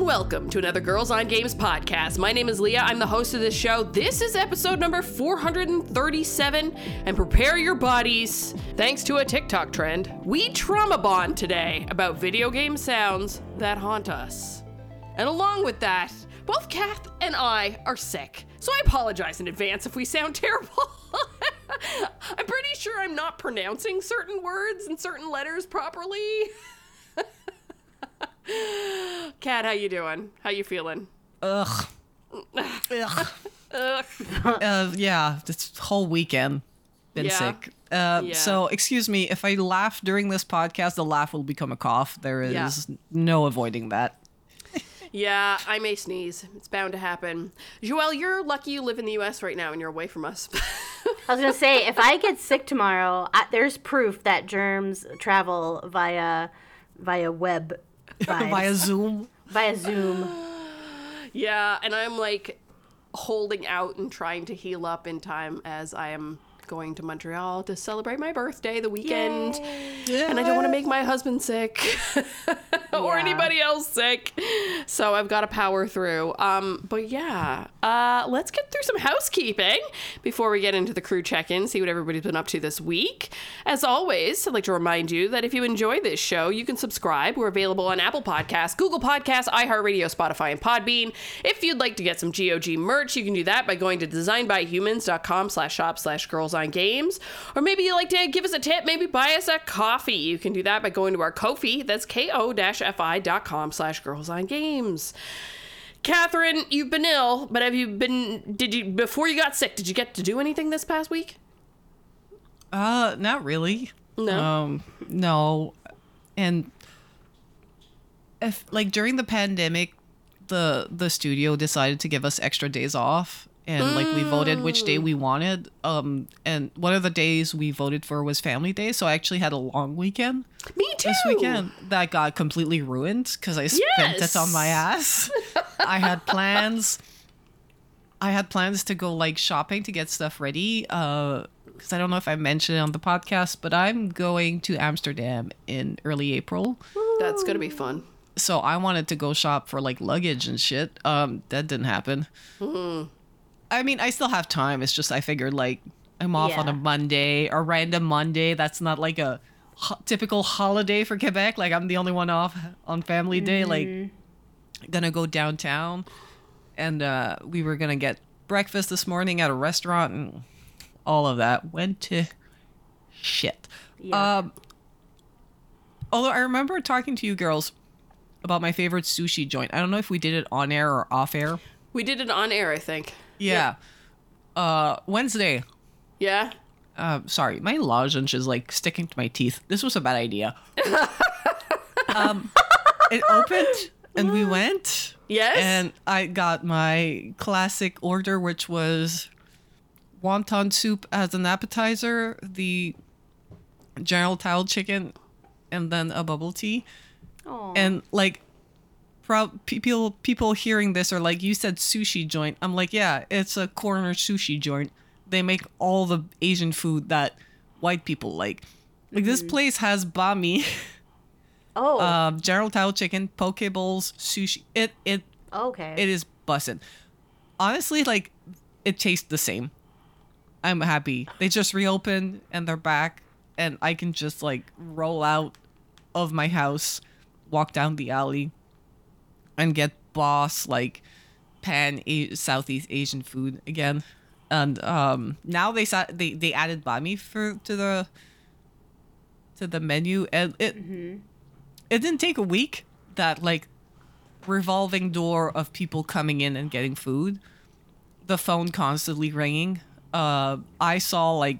Welcome to another Girls on Games podcast. My name is Leah. I'm the host of this show. This is episode number 437, and prepare your bodies. Thanks to a TikTok trend, we trauma bond today about video game sounds that haunt us. And along with that, both Kath and I are sick, so I apologize in advance if we sound terrible. I'm pretty sure I'm not pronouncing certain words and certain letters properly. Kat, how you doing? How you feeling? Ugh. Ugh. Ugh. Yeah, this whole weekend. Been sick. So, excuse me, if I laugh during this podcast, the laugh will become a cough. There is no avoiding that. Yeah, I may sneeze. It's bound to happen. Joelle, you're lucky you live in the U.S. right now and you're away from us. I was going to say, if I get sick tomorrow, there's proof that germs travel via web. Via Zoom. Yeah, and I'm like holding out and trying to heal up in time as I am going to Montreal to celebrate my birthday the weekend. Yeah. And I don't want to make my husband sick or anybody else sick. So I've got to power through. Let's get through some housekeeping before we get into the crew check-in, see what everybody's been up to this week. As always, I'd like to remind you that if you enjoy this show, you can subscribe. We're available on Apple Podcasts, Google Podcasts, iHeartRadio, Spotify, and Podbean. If you'd like to get some GOG merch, you can do that by going to designbyhumans.com/shop/girls on games, or maybe you like to give us a tip, maybe buy us a coffee. You can do that by going to our Ko-fi. That's ko-fi.com/girls on games. Catherine, you've been ill, but before you got sick, did you get to do anything this past week? Not really. No. No. And if during the pandemic, the studio decided to give us extra days off. And we voted which day we wanted. And one of the days we voted for was family day. So I actually had a long weekend. Me too. This weekend that got completely ruined because I spent this on my ass. I had plans to go shopping to get stuff ready. Because I don't know if I mentioned it on the podcast, but I'm going to Amsterdam in early April. That's going to be fun. So I wanted to go shop for luggage and shit. That didn't happen. Mm-hmm. I mean, I still have time. It's just I figured I'm off on a Monday, a random Monday. That's not a typical holiday for Quebec. I'm the only one off on family day. Mm-hmm. Gonna go downtown. And we were gonna get breakfast this morning at a restaurant and all of that went to shit. Yeah. Although I remember talking to you girls about my favorite sushi joint. I don't know if we did it on air or off air. We did it on air, I think. Yeah. Wednesday. Yeah. Sorry, my lozenge is sticking to my teeth. This was a bad idea. It opened and we went. Yes. And I got my classic order, which was wonton soup as an appetizer, the Jean Talon chicken, and then a bubble tea. Aww. And people hearing this are you said sushi joint. I'm yeah, it's a corner sushi joint. They make all the Asian food that white people like. This place has bami, General Tao chicken, poke bowls, sushi. It is bussin'. Honestly, it tastes the same. I'm happy. They just reopened and they're back, and I can just roll out of my house, walk down the alley, and get boss Southeast Asian food again. And now they added bami to the menu, and it didn't take a week that revolving door of people coming in and getting food, the phone constantly ringing. I saw the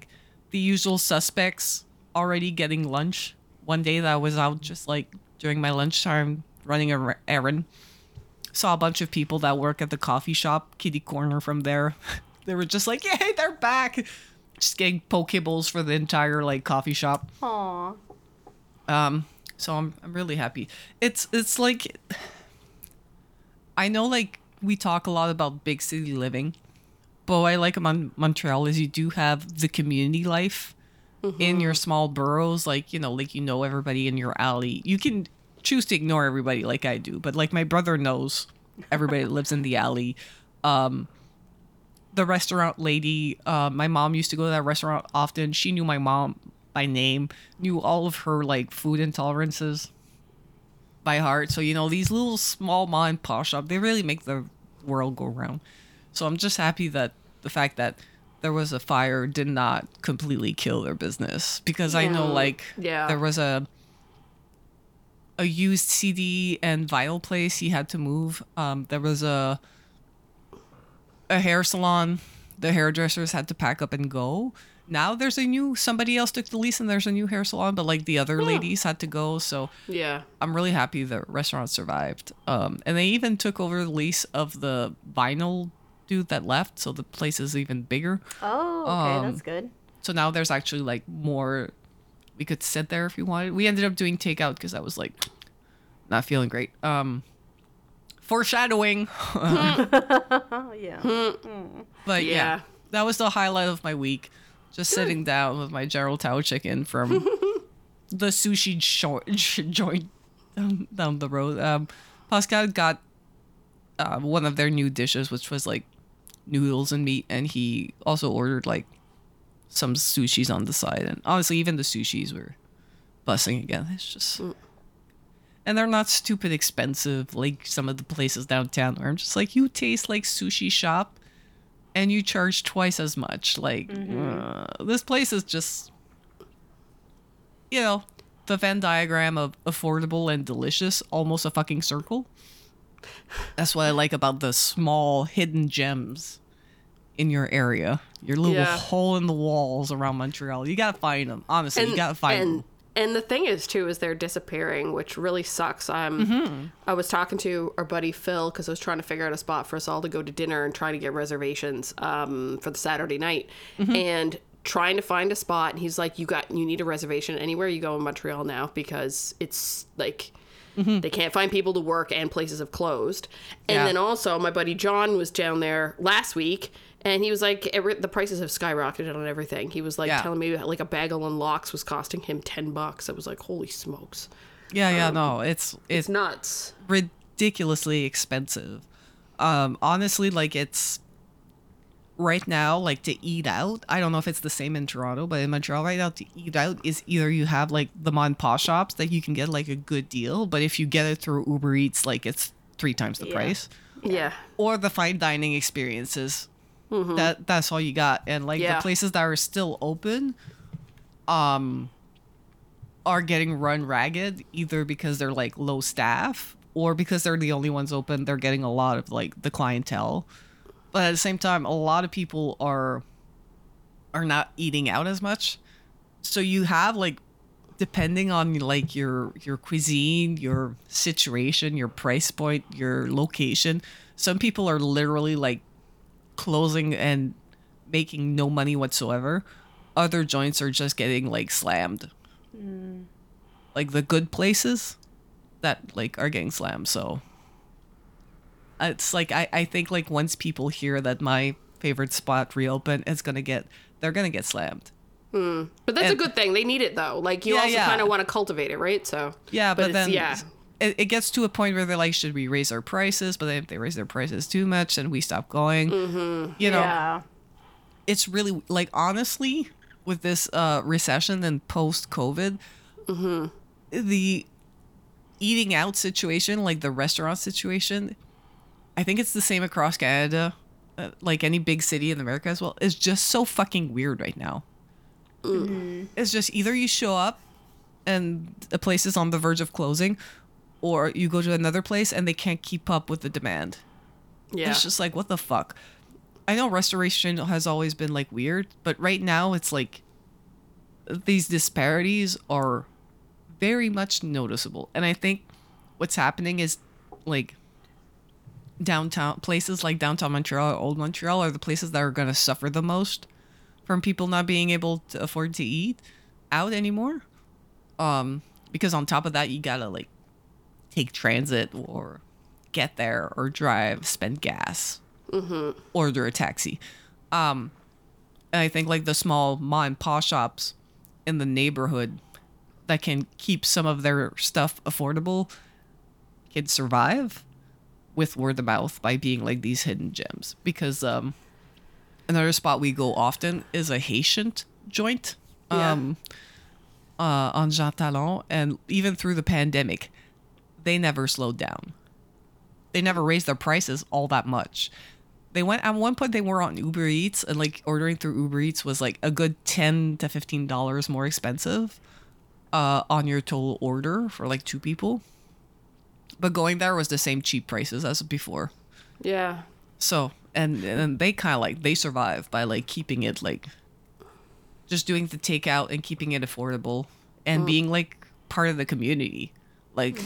usual suspects already getting lunch one day that I was out just during my lunchtime running an errand. Saw a bunch of people that work at the coffee shop, kitty corner from there. They were just like, yay, they're back. Just getting Pokeballs for the entire like coffee shop. Aww. So I'm really happy. It's like, I know like we talk a lot about big city living, but what I like about Montreal is you do have the community life in your small boroughs. Like, you know, everybody in your alley. You can choose to ignore everybody like I do, but like my brother knows everybody that lives in the alley. The restaurant lady, my mom used to go to that restaurant often. She knew my mom by name, knew all of her like food intolerances by heart. So, you know, these little small mom and pop shops, they really make the world go round. So I'm just happy that the fact that there was a fire did not completely kill their business, because I know like there was a used CD and vinyl place he had to move. There was a hair salon. The hairdressers had to pack up and go. Now there's somebody else took the lease and there's a new hair salon, but like the other ladies had to go. So yeah, I'm really happy the restaurant survived. And they even took over the lease of the vinyl dude that left. So the place is even bigger. Oh, okay. That's good. So now there's actually like more, we could sit there if you wanted. We ended up doing takeout because I was like not feeling great. Foreshadowing. But yeah, that was the highlight of my week. Just sitting down with my Gerald Tao chicken from the sushi joint down the road. Pascal got one of their new dishes, which was like noodles and meat. And he also ordered like some sushis on the side. And honestly, even the sushis were busting again. It's just... And they're not stupid expensive like some of the places downtown where I'm just like, you taste like sushi shop and you charge twice as much. Like, this place is just, you know, the Venn diagram of affordable and delicious, almost a fucking circle. That's what I like about the small hidden gems in your area. Your little hole in the walls around Montreal. You gotta find them. Honestly, you gotta find them. And the thing is, too, is they're disappearing, which really sucks. I was talking to our buddy Phil because I was trying to figure out a spot for us all to go to dinner and trying to get reservations for the Saturday night and trying to find a spot. And he's like, you need a reservation anywhere you go in Montreal now because it's like they can't find people to work and places have closed. And then also my buddy John was down there last week. And he was like, the prices have skyrocketed on everything. He was like telling me like a bag of lox was costing him $10. I was like, holy smokes. No, it's nuts. Ridiculously expensive. Honestly, like it's right now, like to eat out. I don't know if it's the same in Toronto, but in Montreal right now to eat out is either you have like the mom and pop shops that you can get like a good deal. But if you get it through Uber Eats, like it's 3 times the price. Yeah. Or the fine dining experiences. That's all you got. And like the places that are still open are getting run ragged, either because they're like low staff or because they're the only ones open. They're getting a lot of like the clientele, but at the same time a lot of people are not eating out as much. So you have like, depending on like your cuisine, your situation, your price point, your location, some people are literally like closing and making no money whatsoever. Other joints are just getting like slammed. Like the good places that like are getting slammed. So it's like I think like once people hear that my favorite spot reopened, they're gonna get slammed. But that's a good thing. They need it though. Like you also kind of want to cultivate it, right? So It gets to a point where they're like, should we raise our prices? But if they raise their prices too much, then we stop going. You know, it's really like, honestly, with this recession and post-COVID, the eating out situation, like the restaurant situation, I think it's the same across Canada, like any big city in America as well. It's just so fucking weird right now. It's just either you show up and the place is on the verge of closing, or you go to another place and they can't keep up with the demand. Yeah. It's just like, what the fuck? I know restoration has always been like weird, but right now it's like these disparities are very much noticeable. And I think what's happening is, like, downtown places like downtown Montreal or old Montreal are the places that are going to suffer the most from people not being able to afford to eat out anymore. Because on top of that, you gotta, like, take transit or get there or drive, spend gas, order a taxi. And I think, like, the small ma and pa shops in the neighborhood that can keep some of their stuff affordable can survive with word of mouth by being, like, these hidden gems. Because another spot we go often is a Haitian joint on Jean Talon. And even through the pandemic, they never slowed down. They never raised their prices all that much. They went at one point, they were on Uber Eats, and, like, ordering through Uber Eats was, like, a good $10 to $15 more expensive on your total order for, like, two people. But going there was the same cheap prices as before. Yeah. So, and they kind of, like, they survive by, like, keeping it, like, just doing the takeout and keeping it affordable and being, like, part of the community. Like,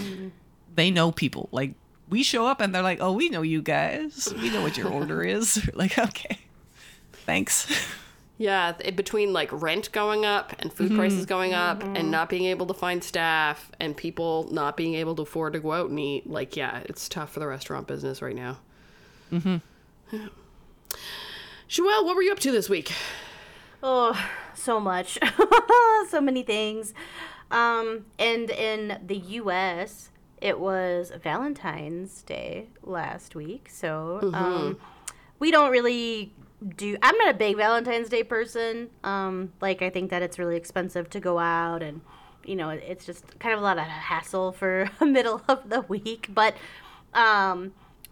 they know people. Like, we show up and they're like, oh, we know you guys. We know what your order is. Like, okay, thanks. Yeah, between, like, rent going up and food prices going up and not being able to find staff and people not being able to afford to go out and eat, like, yeah, it's tough for the restaurant business right now. Yeah. Joelle, what were you up to this week? Oh, so much. So many things. And in the U.S., it was Valentine's Day last week, so we don't really do... I'm not a big Valentine's Day person. Like, I think that it's really expensive to go out, and, you know, it's just kind of a lot of hassle for the middle of the week. But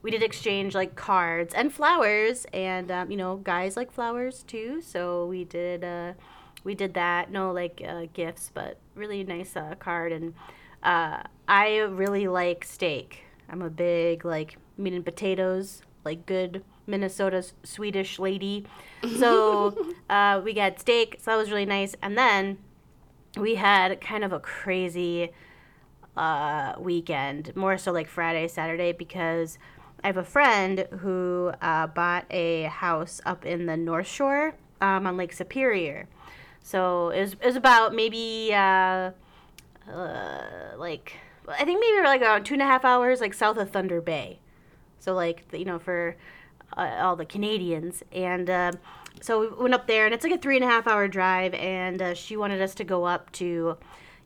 we did exchange, like, cards and flowers, and, you know, guys like flowers, too. So we did that. No, like, gifts, but really nice card, and... I really like steak. I'm a big, like, meat and potatoes, like, good Minnesota Swedish lady. So we got steak, so that was really nice. And then we had kind of a crazy weekend, more so like Friday, Saturday, because I have a friend who bought a house up in the North Shore on Lake Superior. So it was about maybe... like, I think maybe like around 2.5 hours, like, south of Thunder Bay. So, like, you know, for all the Canadians. And so we went up there, and it's like a 3.5 hour drive. And she wanted us to go up to,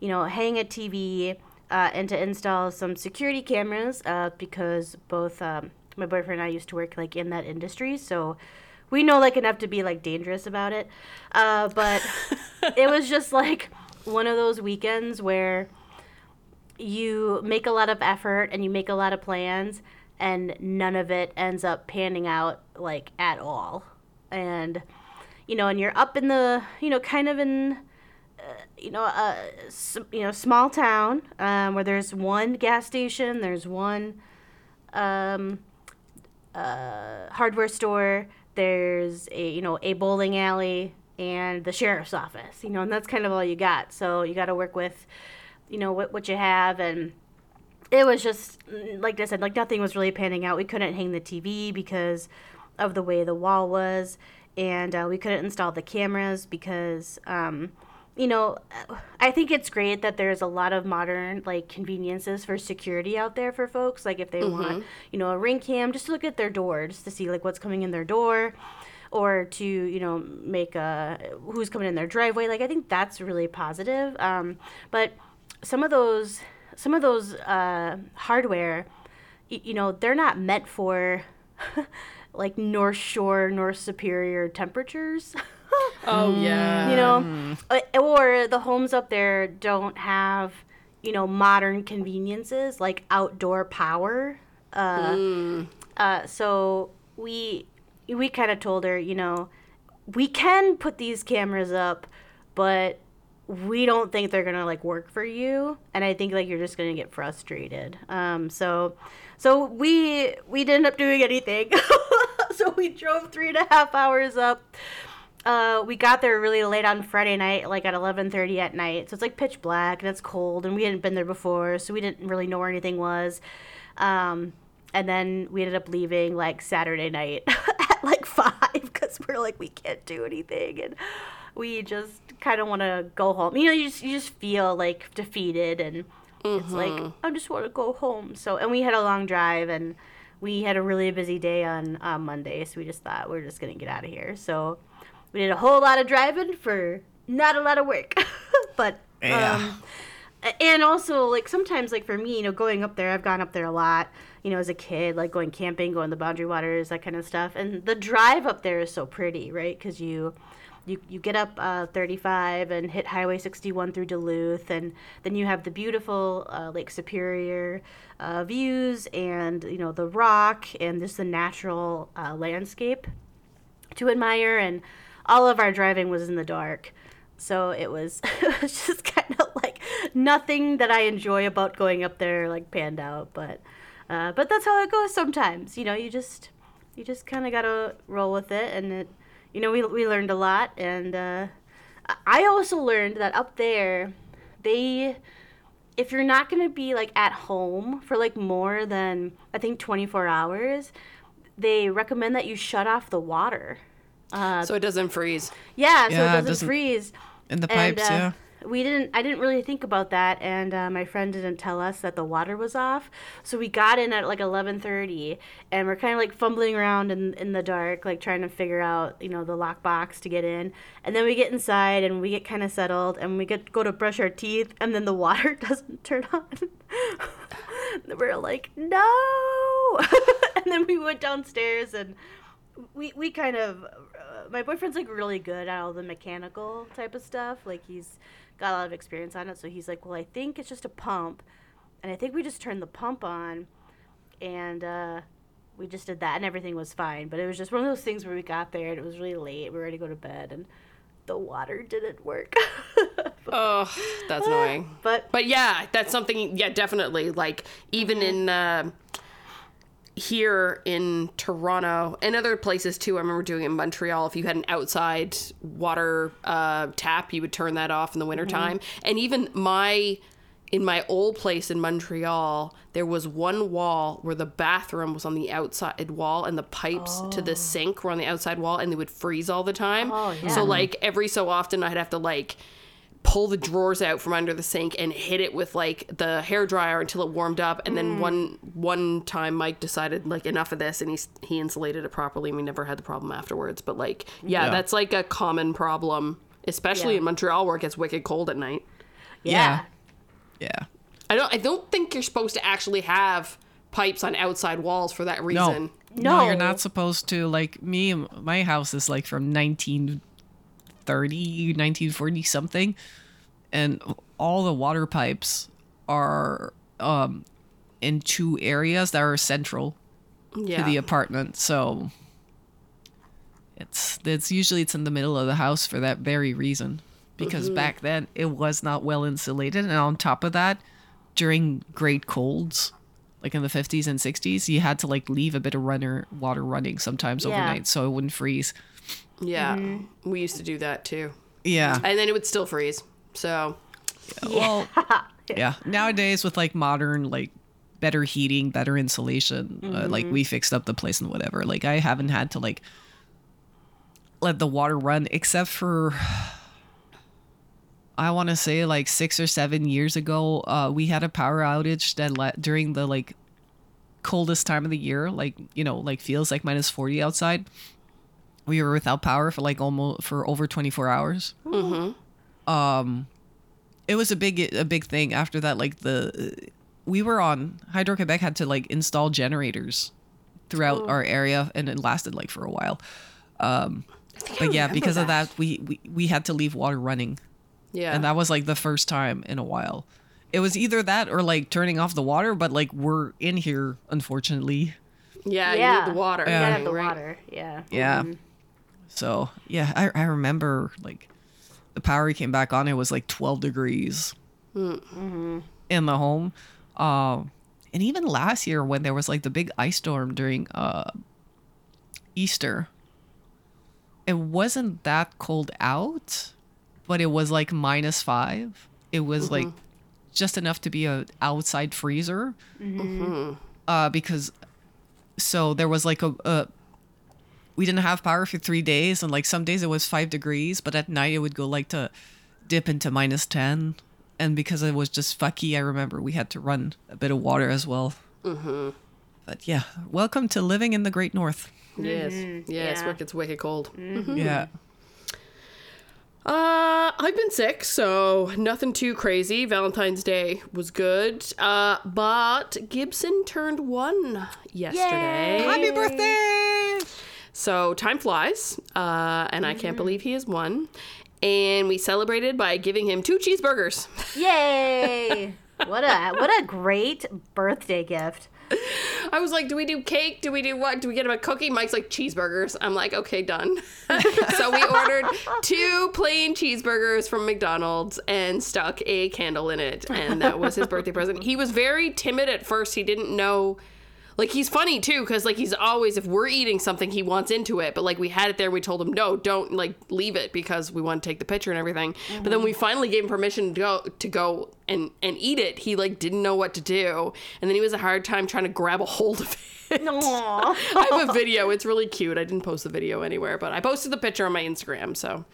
you know, hang a TV and to install some security cameras because both my boyfriend and I used to work, like, in that industry. So we know, like, enough to be, like, dangerous about it. But it was just like... one of those weekends where you make a lot of effort and you make a lot of plans and none of it ends up panning out, like, at all. And, you know, and you're up in the, you know, kind of in, small town where there's one gas station, there's one hardware store, there's a bowling alley, and the sheriff's office, you know, and that's kind of all you got. So you got to work with, you know, what you have. And it was just, like I said, like, nothing was really panning out. We couldn't hang the TV because of the way the wall was. And we couldn't install the cameras because, you know, I think it's great that there's a lot of modern, like, conveniences for security out there for folks. Like, if they want, you know, a ring cam, just to look at their door, just to see, like, what's coming in their door. Or to, you know, make who's coming in their driveway. Like, I think that's really positive. But some of those hardware, you know, they're not meant for, like, North Shore, North Superior temperatures. Oh, yeah. You know, or the homes up there don't have, you know, modern conveniences, like outdoor power. So we kind of told her, you know, we can put these cameras up, but we don't think they're going to, like, work for you. And I think, like, you're just going to get frustrated. So we didn't end up doing anything. So we drove 3.5 hours up. We got there really late on Friday night, like at 11:30 at night. So it's like pitch black and it's cold, and we hadn't been there before, so we didn't really know where anything was. And then we ended up leaving like Saturday night at like 5 because we're like, we can't do anything, and we just kind of want to go home. You know, you just feel like defeated, and it's like, I just want to go home. So, and we had a long drive, and we had a really busy day on Monday, so we just thought we're just gonna get out of here. So. We did a whole lot of driving for not a lot of work, but, and also, like, sometimes, like, for me, you know, going up there, I've gone up there a lot, you know, as a kid, like, going camping, going to the Boundary Waters, that kind of stuff, and the drive up there is so pretty, right, because you get up 35 and hit Highway 61 through Duluth, and then you have the beautiful Lake Superior views, and, you know, the rock, and just the natural landscape to admire, and all of our driving was in the dark, so it was just kind of like nothing that I enjoy about going up there like panned out, but that's how it goes sometimes. You know, you just kind of gotta roll with it, and it, you know, we learned a lot, and I also learned that up there, if you're not gonna be like at home for like more than I think 24 hours, they recommend that you shut off the water. So it doesn't freeze. Yeah, so it doesn't freeze. In the pipes, I didn't really think about that, and my friend didn't tell us that the water was off. So we got in at like 11:30, and we're kind of like fumbling around in the dark, like trying to figure out, you know, the lockbox to get in. And then we get inside, and we get kind of settled, and we go to brush our teeth, and then the water doesn't turn on. We're like, no! And then we went downstairs, and we kind of my boyfriend's like really good at all the mechanical type of stuff, like he's got a lot of experience on it, so he's like, well, I think it's just a pump, and I think we just turned the pump on, and we just did that, and everything was fine. But it was just one of those things where we got there and it was really late, we were ready to go to bed, and the water didn't work. Oh, that's annoying. But yeah, that's something. Yeah, definitely, like even in here in Toronto and other places too, I remember doing it in Montreal, if you had an outside water tap, you would turn that off in the wintertime. Mm-hmm. And even in my old place in Montreal, there was one wall where the bathroom was on the outside wall, and the pipes to the sink were on the outside wall, and they would freeze all the time. So like every so often I'd have to like pull the drawers out from under the sink and hit it with like the hairdryer until it warmed up. And then one time Mike decided like enough of this, and he insulated it properly, and we never had the problem afterwards. But like, that's like a common problem, especially in Montreal where it gets wicked cold at night. Yeah. I don't think you're supposed to actually have pipes on outside walls for that reason. No, you're not supposed to. Like my house is like from 1940 something, and all the water pipes are in two areas that are central to the apartment, so it's usually in the middle of the house for that very reason, because back then it was not well insulated. And on top of that, during great colds, like in the 50s and 60s, you had to like leave a bit of water running sometimes overnight so it wouldn't freeze. Yeah, we used to do that too. Yeah, and then it would still freeze. So, nowadays with like modern, like better heating, better insulation, like we fixed up the place and whatever. Like I haven't had to like let the water run, except for I want to say like 6 or 7 years ago, we had a power outage that during the like coldest time of the year, like you know, like feels like -40 outside. We were without power for like over 24 hours. Mm-hmm. It was a big thing after that. Like we were on Hydro-Québec had to like install generators throughout our area, and it lasted like for a while. But yeah, because of that, we had to leave water running. Yeah, and that was like the first time in a while. It was either that or like turning off the water. But like we're in here, unfortunately. Yeah, you need the water. You gotta have the water. Yeah. Yeah. Mm-hmm. So, yeah, I remember, like, the power came back on. It was, like, 12 degrees in the home. And even last year when there was, like, the big ice storm during Easter, it wasn't that cold out, but it was like -5. It was like just enough to be an outside freezer. Because so there was like a we didn't have power for 3 days, and like some days it was 5 degrees, but at night it would go like to dip into -10. And because it was just fucky, I remember we had to run a bit of water as well. But yeah, welcome to living in the Great North. Yes, yeah. It gets wicked cold. Yeah. I've been sick, so nothing too crazy. Valentine's Day was good. But Gibson turned 1 yesterday. Yay! Happy birthday! So time flies, and I can't believe he is 1. And we celebrated by giving him 2 cheeseburgers. Yay! What a great birthday gift. I was like, do we do cake? Do we do what? Do we get him a cookie? Mike's like, cheeseburgers. I'm like, okay, done. So we ordered 2 plain cheeseburgers from McDonald's and stuck a candle in it. And that was his birthday present. He was very timid at first. He didn't know. Like, he's funny, too, because, like, he's always, if we're eating something, he wants into it. But, like, we had it there. We told him, no, don't, like, leave it because we want to take the picture and everything. Mm-hmm. But then we finally gave him permission to go and eat it. He, like, didn't know what to do. And then he was a hard time trying to grab a hold of it. I have a video. It's really cute. I didn't post the video anywhere, but I posted the picture on my Instagram. So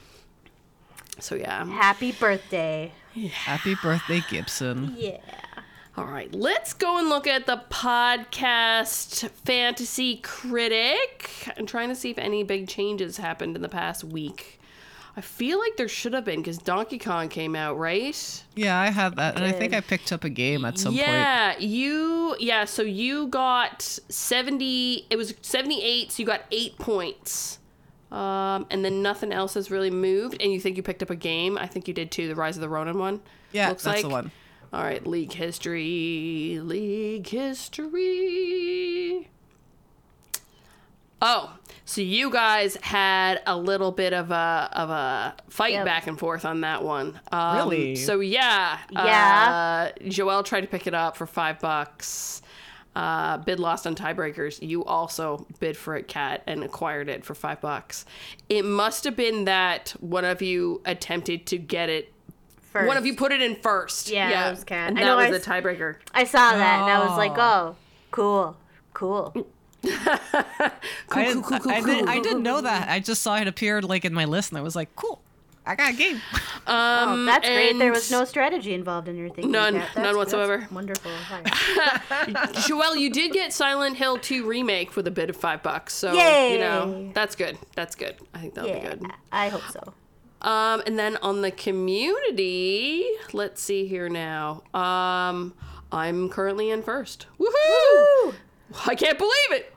yeah. Happy birthday. Yeah. Happy birthday, Gibson. Yeah. All right, let's go and look at the podcast Fantasy Critic. I'm trying to see if any big changes happened in the past week. I feel like there should have been because Donkey Kong came out, right? Yeah, I had that. And I think I picked up a game at some point. Yeah, so you got 70, it was 78, so you got 8 points. And then nothing else has really moved. And you think you picked up a game? I think you did too, the Rise of the Ronin one. Yeah, that's the one. All right, league history. Oh, so you guys had a little bit of a fight back and forth on that one. Really? So yeah. Yeah. Joelle tried to pick it up for $5. Bid lost on tiebreakers. You also bid for it, Kat, and acquired it for $5. It must have been that one of you attempted to get it first. One of you put it in first. Yeah. It was Kat. And that was a tiebreaker. I saw that, and I was like, oh, cool. I didn't know that. I just saw it appeared like in my list, and I was like, cool, I got a game. That's great. There was no strategy involved in your thinking. None whatsoever. That's wonderful. Joelle, you did get Silent Hill 2 remake with a bid of $5, so yay! You know that's good. I think that'll be good. I hope so. And then on the community, let's see here now. I'm currently in first. Woohoo! Woo! I can't believe it!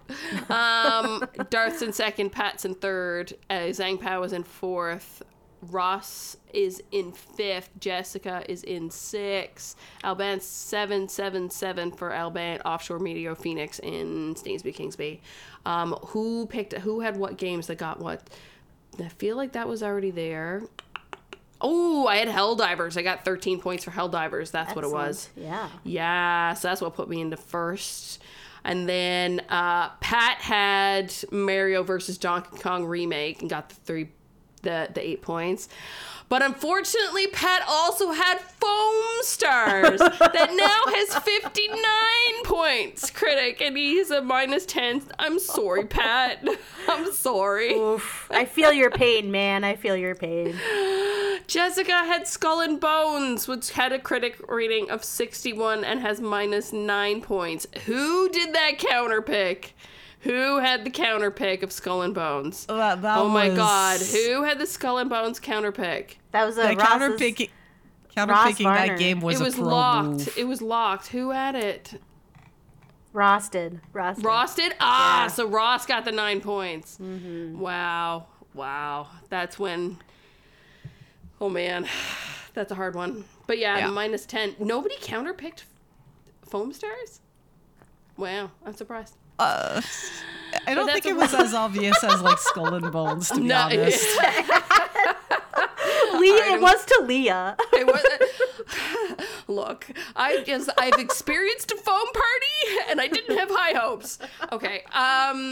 Darth's in second, Pat's in third, Zhang Pao is in fourth, Ross is in fifth, Jessica is in sixth, Alban's 777 for Alban, Offshore Meteor Phoenix in Sneesby Kingsby. Who had what games that got what? I feel like that was already there. Oh, I had Helldivers. I got 13 points for Helldivers. That's what it was. Yeah. Yeah, so that's what put me into first. And then Pat had Mario versus Donkey Kong remake and got the 8 points. But unfortunately, Pat also had Foam Stars that now has 59 points, critic, and he's a -10. I'm sorry, Pat. I'm sorry. Oof. I feel your pain, man. I feel your pain. Jessica had Skull and Bones, which had a critic rating of 61 and has -9 points. Who did that counter pick? Who had the counter pick of Skull and Bones? Oh my God! Who had the Skull and Bones counter pick? That was a counter picking. Varner. That game was a pro locked. Move. It was locked. Who had it? Ross did. Ah, yeah. So Ross got the 9 points. Mm-hmm. Wow. That's when. Oh man, that's a hard one. But yeah. -10. Nobody counter picked Foam Stars. Wow, I'm surprised. I don't think it was as obvious as like Skull and Bones, to be honest. Leah, it was to Leah. It was Look, I've experienced a foam party and I didn't have high hopes. Okay,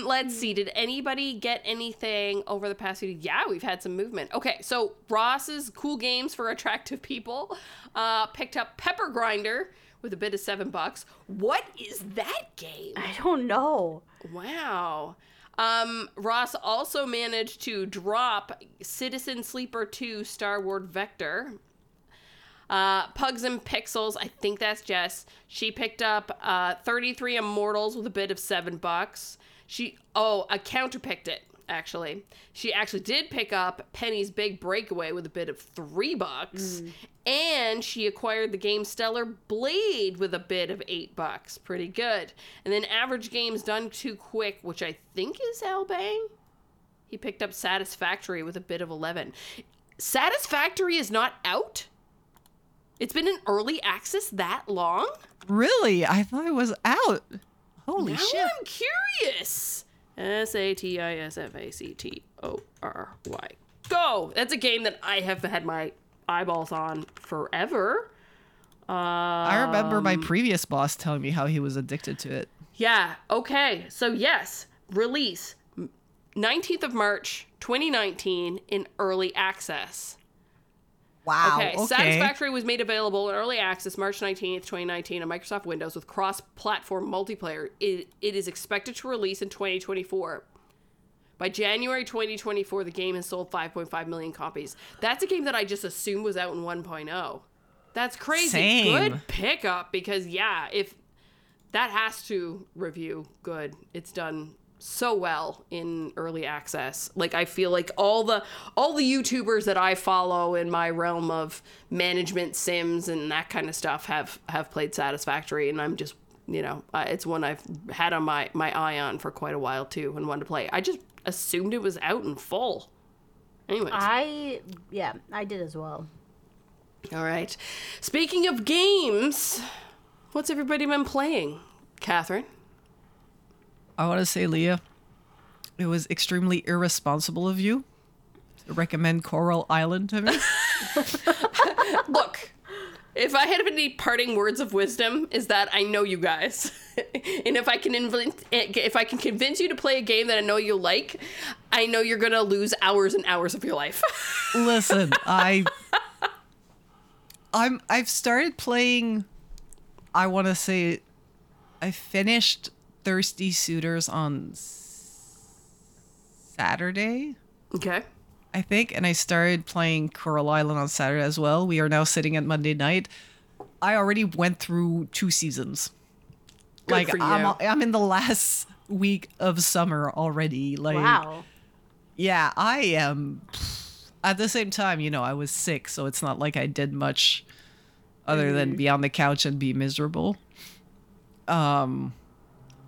let's see. Did anybody get anything over the past few days? Yeah, we've had some movement. Okay, so Ross's Cool Games for Attractive People picked up Pepper Grinder with a bid of $7. What is that game? I don't know. Wow. Ross also managed to drop Citizen Sleeper 2 Star Wars Vector. Pugs and Pixels, I think that's Jess. She picked up 33 Immortals with a bid of $7. I counterpicked it, actually. She actually did pick up Penny's Big Breakaway with a bid of $3. And she acquired the game Stellar Blade with a bid of $8. Pretty good. And then Average Games Done Too Quick, which I think is Al Bang. He picked up Satisfactory with a bid of $11. Satisfactory is not out? It's been in early access that long? Really? I thought it was out. Holy shit. Now I'm curious. Satisfactory. Go! That's a game that I have had my eyeballs on forever. I remember my previous boss telling me how he was addicted to it. Yeah. Okay. So yes, release 19th of March, 2019 in early access. Wow. Okay. Satisfactory was made available in early access March 19th, 2019 on Microsoft Windows with cross-platform multiplayer. It is expected to release in 2024. By January 2024, the game has sold 5.5 million copies. That's a game that I just assumed was out in 1.0. That's crazy. Same. Good pickup because, yeah, if that has to review good, it's done so well in early access. Like, I feel like all the YouTubers that I follow in my realm of management sims and that kind of stuff have played Satisfactory, and I'm just, you know, it's one I've had on my eye on for quite a while too and wanted to play. I just assumed it was out in full. Anyways. I did as well. All right. Speaking of games, what's everybody been playing? Catherine? I want to say, Leah, it was extremely irresponsible of you to recommend Coral Island to me. Look, if I had any parting words of wisdom, is that I know you guys. And if I can convince you to play a game that I know you'll like, I know you're going to lose hours and hours of your life. Listen, I've started playing, I want to say, I finished Thirsty Suitors on Saturday. Okay. I think, and I started playing Coral Island on Saturday as well. We are now sitting at Monday night. I already went through 2 seasons. Good for you. I'm in the last week of summer already. Like, wow. Yeah, I am. At the same time, you know, I was sick, so it's not like I did much other than be on the couch and be miserable.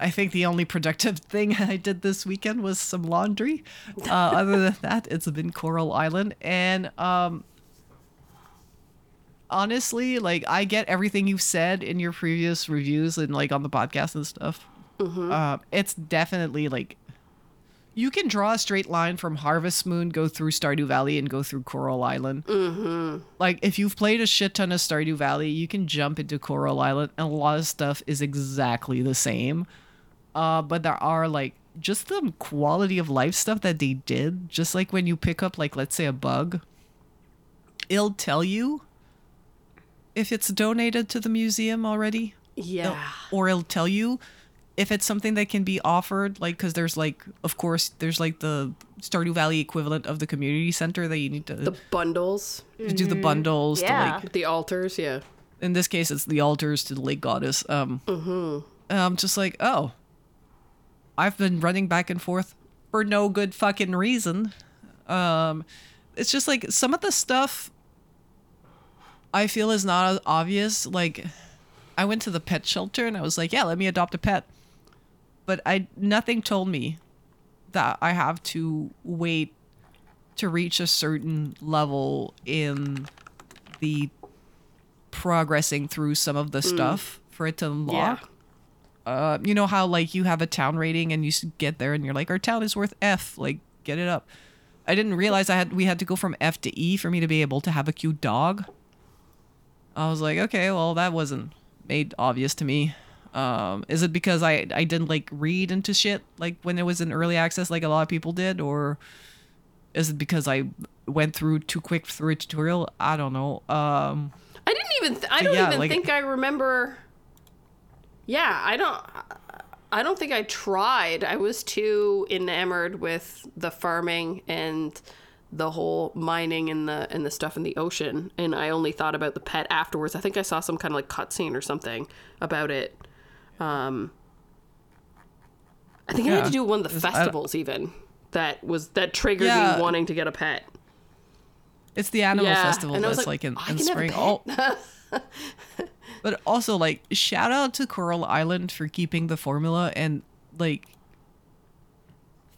I think the only productive thing I did this weekend was some laundry. Other than that, it's been Coral Island. And honestly, like, I get everything you've said in your previous reviews and, like, on the podcast and stuff. Mm-hmm. It's definitely, like, you can draw a straight line from Harvest Moon, go through Stardew Valley, and go through Coral Island. Mm-hmm. Like, if you've played a shit ton of Stardew Valley, you can jump into Coral Island, and a lot of stuff is exactly the same. But there are, like, just the quality of life stuff that they did. Just like when you pick up, like, let's say a bug, it'll tell you if it's donated to the museum already. Yeah. Or it'll tell you if it's something that can be offered, like, because there's, like, of course, there's, like, the Stardew Valley equivalent of the community center that you need to... The bundles. To do the bundles. Yeah. To, like, the altars, yeah. In this case, it's the altars to the Lake Goddess. I'm just like, oh, I've been running back and forth for no good fucking reason. It's just, like, some of the stuff I feel is not obvious. Like, I went to the pet shelter and I was like, yeah, let me adopt a pet. But nothing told me that I have to wait to reach a certain level in the progressing through some of the stuff for it to unlock. Yeah. You know how, like, you have a town rating and you get there and you're like, our town is worth F, like, get it up. I didn't realize we had to go from F to E for me to be able to have a cute dog. I was like, okay, well, that wasn't made obvious to me. Is it because I didn't like read into shit like when it was in early access like a lot of people did, or is it because I went through too quick through a tutorial? I don't know. I didn't even think I remember. Yeah, I don't think I tried. I was too enamored with the farming and the whole mining and the stuff in the ocean, and I only thought about the pet afterwards. I think I saw some kind of like cutscene or something about it. I think I had to do one of the festivals even that triggered me wanting to get a pet. It's the animal festival that's like in spring. Oh. But also, like, shout out to Coral Island for keeping the formula and like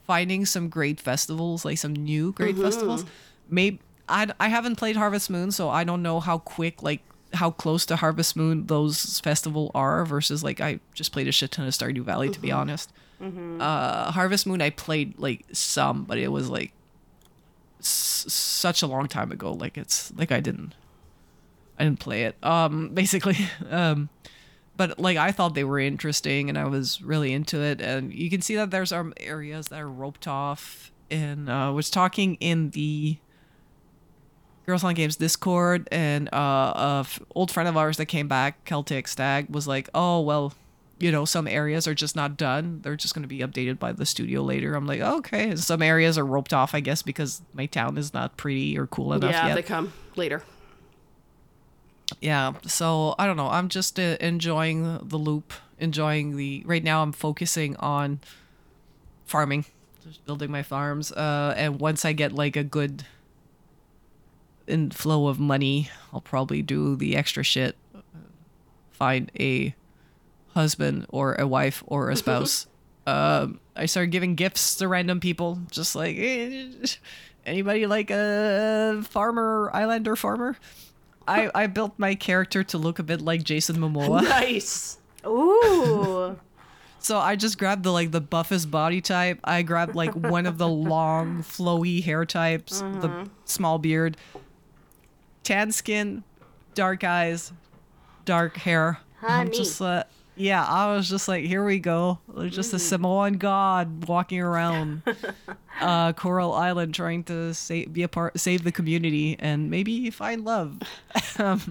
finding some great festivals, like some new great festivals. Maybe I haven't played Harvest Moon, so I don't know how quick, like how close to Harvest Moon those festivals are versus like I just played a shit ton of Stardew Valley, to be honest. Harvest Moon I played like some, but it was like such a long time ago. Like it's like I didn't play it basically. But like I thought they were interesting and I was really into it, and you can see that there's some areas that are roped off. And was talking in the Girls on Games Discord, and a old friend of ours that came back, Celtic Stag, was like, oh well, you know, some areas are just not done, they're just going to be updated by the studio later. I'm like, okay. And some areas are roped off, I guess, because my town is not pretty or cool enough yet. They come later. Yeah, so I don't know. I'm just enjoying the loop, right now I'm focusing on farming, just building my farms. And once I get like a good inflow of money, I'll probably do the extra shit, find a husband or a wife or a spouse. I started giving gifts to random people, just like, anybody like a farmer, islander farmer? I built my character to look a bit like Jason Momoa. Nice. Ooh. So I just grabbed the buffest body type. I grabbed like one of the long, flowy hair types, the small beard, tan skin, dark eyes, dark hair. Honey. I'm just I was just like, here we go. There's just a Samoan god walking around Coral Island trying to save the community and maybe find love. But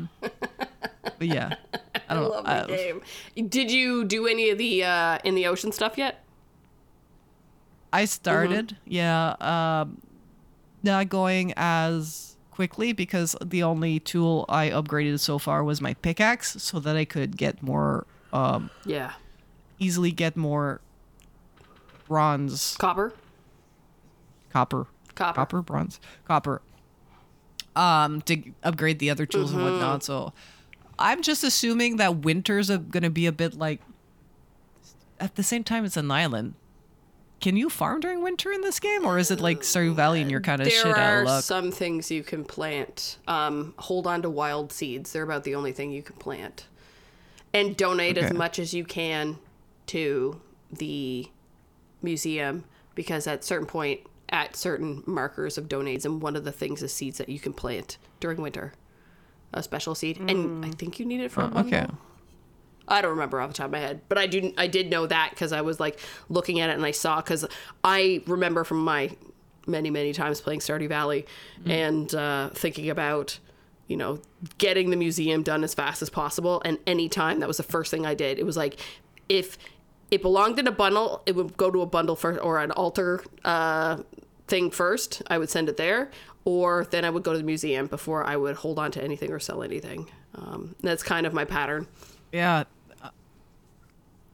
yeah, I don't know. I love that game. Did you do any of the in the ocean stuff yet? I started, not going as quickly because the only tool I upgraded so far was my pickaxe, so that I could get more. Easily get more bronze. Copper. To upgrade the other tools and whatnot. So I'm just assuming that winter's going to be a bit like, at the same time, it's an island. Can you farm during winter in this game? Or is it like Stardew Valley and you're kind of shit out of luck? There are some things you can plant. Hold on to wild seeds. They're about the only thing you can plant. And donate as much as you can to the museum, because at certain point, at certain markers of donates, and one of the things is seeds that you can plant during winter, a special seed, and I think you need it for one. I don't remember off the top of my head, but I did know that because I was like looking at it and I saw, because I remember from my many times playing Stardew Valley and thinking about, you know, getting the museum done as fast as possible. And any time, that was the first thing I did. It was like, if it belonged in a bundle, it would go to a bundle first, or an altar thing first. I would send it there, or then I would go to the museum before I would hold on to anything or sell anything. That's kind of my pattern. Yeah,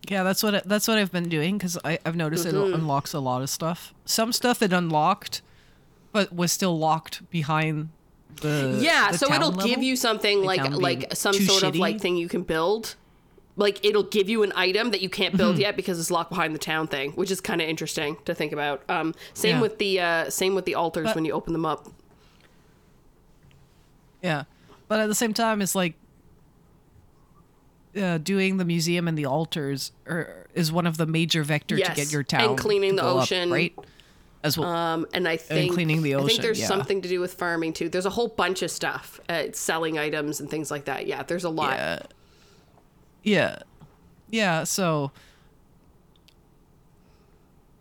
that's what I've been doing, because I've noticed it unlocks a lot of stuff. Some stuff it unlocked, but was still locked behind the so it'll give you something like some sort of like thing you can build. Like, it'll give you an item that you can't build yet because it's locked behind the town thing, which is kind of interesting to think about. Same with the altars, but when you open them up. Yeah, but at the same time, it's like doing the museum and the altars is one of the major vectors to get your town, and cleaning the ocean, right? as well. And I think and cleaning the ocean. I think there's something to do with farming too. There's a whole bunch of stuff, selling items and things like that. Yeah, there's a lot. Yeah. So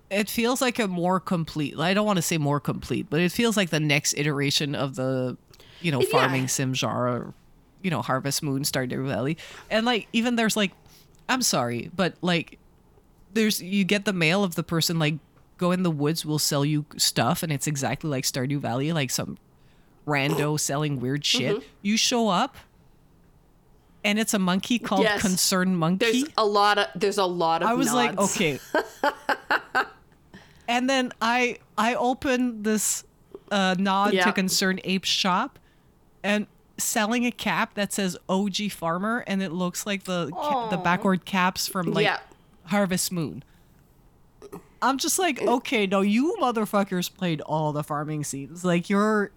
it feels like a more complete. I don't want to say more complete, but it feels like the next iteration of the, farming sim genre. Harvest Moon, Stardew Valley, and even there's I'm sorry, but there's you get the mail of the person go in the woods, we'll sell you stuff, and it's exactly like Stardew Valley, some rando selling weird shit. Mm-hmm. You show up, and it's a monkey called Concerned Monkey. There's a lot of. I was nods. Okay. And then I opened this nod to Concerned Ape shop, and selling a cap that says OG Farmer, and it looks like the backward caps from Harvest Moon. I'm just okay, no, you motherfuckers played all the farming scenes. You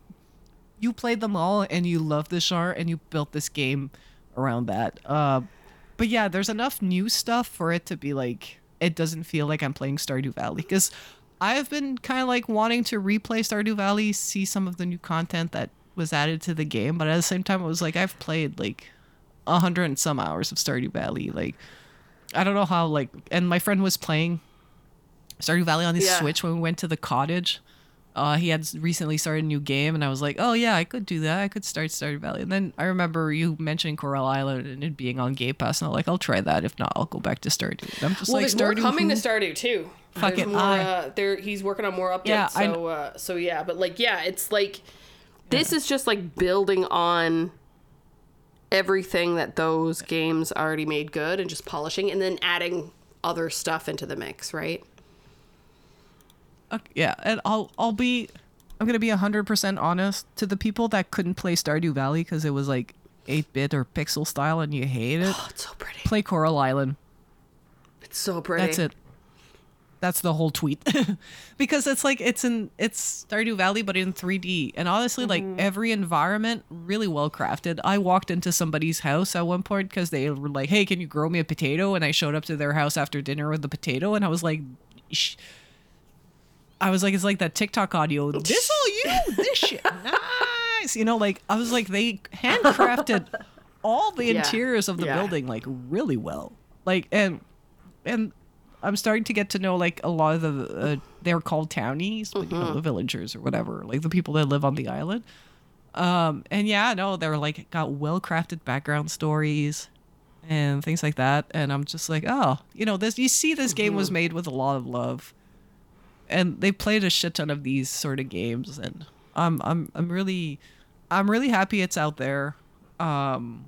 played them all, and you love this genre, and you built this game around that. But yeah, there's enough new stuff for it to be it doesn't feel like I'm playing Stardew Valley, because I've been kind of wanting to replay Stardew Valley, see some of the new content that was added to the game, but at the same time it was I've played 100 and some hours of Stardew Valley. I don't know how and my friend was playing Stardew Valley on his Switch when we went to the cottage. He had recently started a new game, and I was I could do that. I could start Stardew Valley. And then I remember you mentioning Coral Island and it being on Game Pass, and I'm I'll try that. If not, I'll go back to Stardew. I'm just there's Stardew more coming to Stardew too. Fucking he's working on more updates. Yeah, it's this is just building on everything that those games already made good and just polishing and then adding other stuff into the mix, right? Okay, yeah, and I'm going to be 100% honest to the people that couldn't play Stardew Valley because it was 8-bit or pixel style and you hate it. Oh, it's so pretty. Play Coral Island. It's so pretty. That's it. That's the whole tweet. Because it's Stardew Valley, but in 3D. And honestly, every environment really well crafted. I walked into somebody's house at one point because they were hey, can you grow me a potato? And I showed up to their house after dinner with the potato. And I was it's like that TikTok audio. This all you, this shit. Nice. I was they handcrafted all the interiors of the building, really well. And I'm starting to get to know a lot of the they're called townies, but the villagers or whatever, the people that live on the island. And they're got well crafted background stories and things like that. And I'm just this this game was made with a lot of love, and they played a shit ton of these sort of games. And I'm really happy it's out there, and.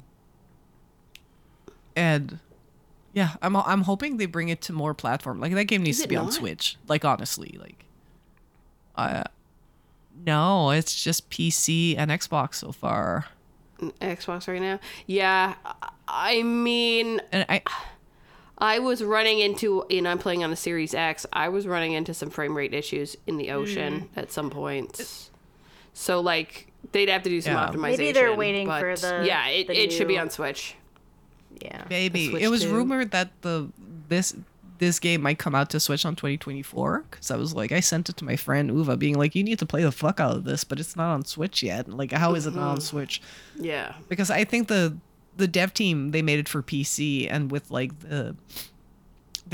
Yeah, I'm hoping they bring it to more platform. That game needs to be on Switch. Honestly, no, it's just PC and Xbox so far. Xbox right now. Yeah, I mean, and I was running into, and I'm playing on a Series X. I was running into some frame rate issues in the ocean at some points. So they'd have to do some optimization. Maybe they're waiting for the it should be on Switch. Yeah, maybe it was rumored that this game might come out to Switch on 2024 because I was I sent it to my friend Uva being you need to play the fuck out of this, but it's not on Switch yet. How is it not on Switch? Yeah, because I think the dev team, they made it for PC, and with the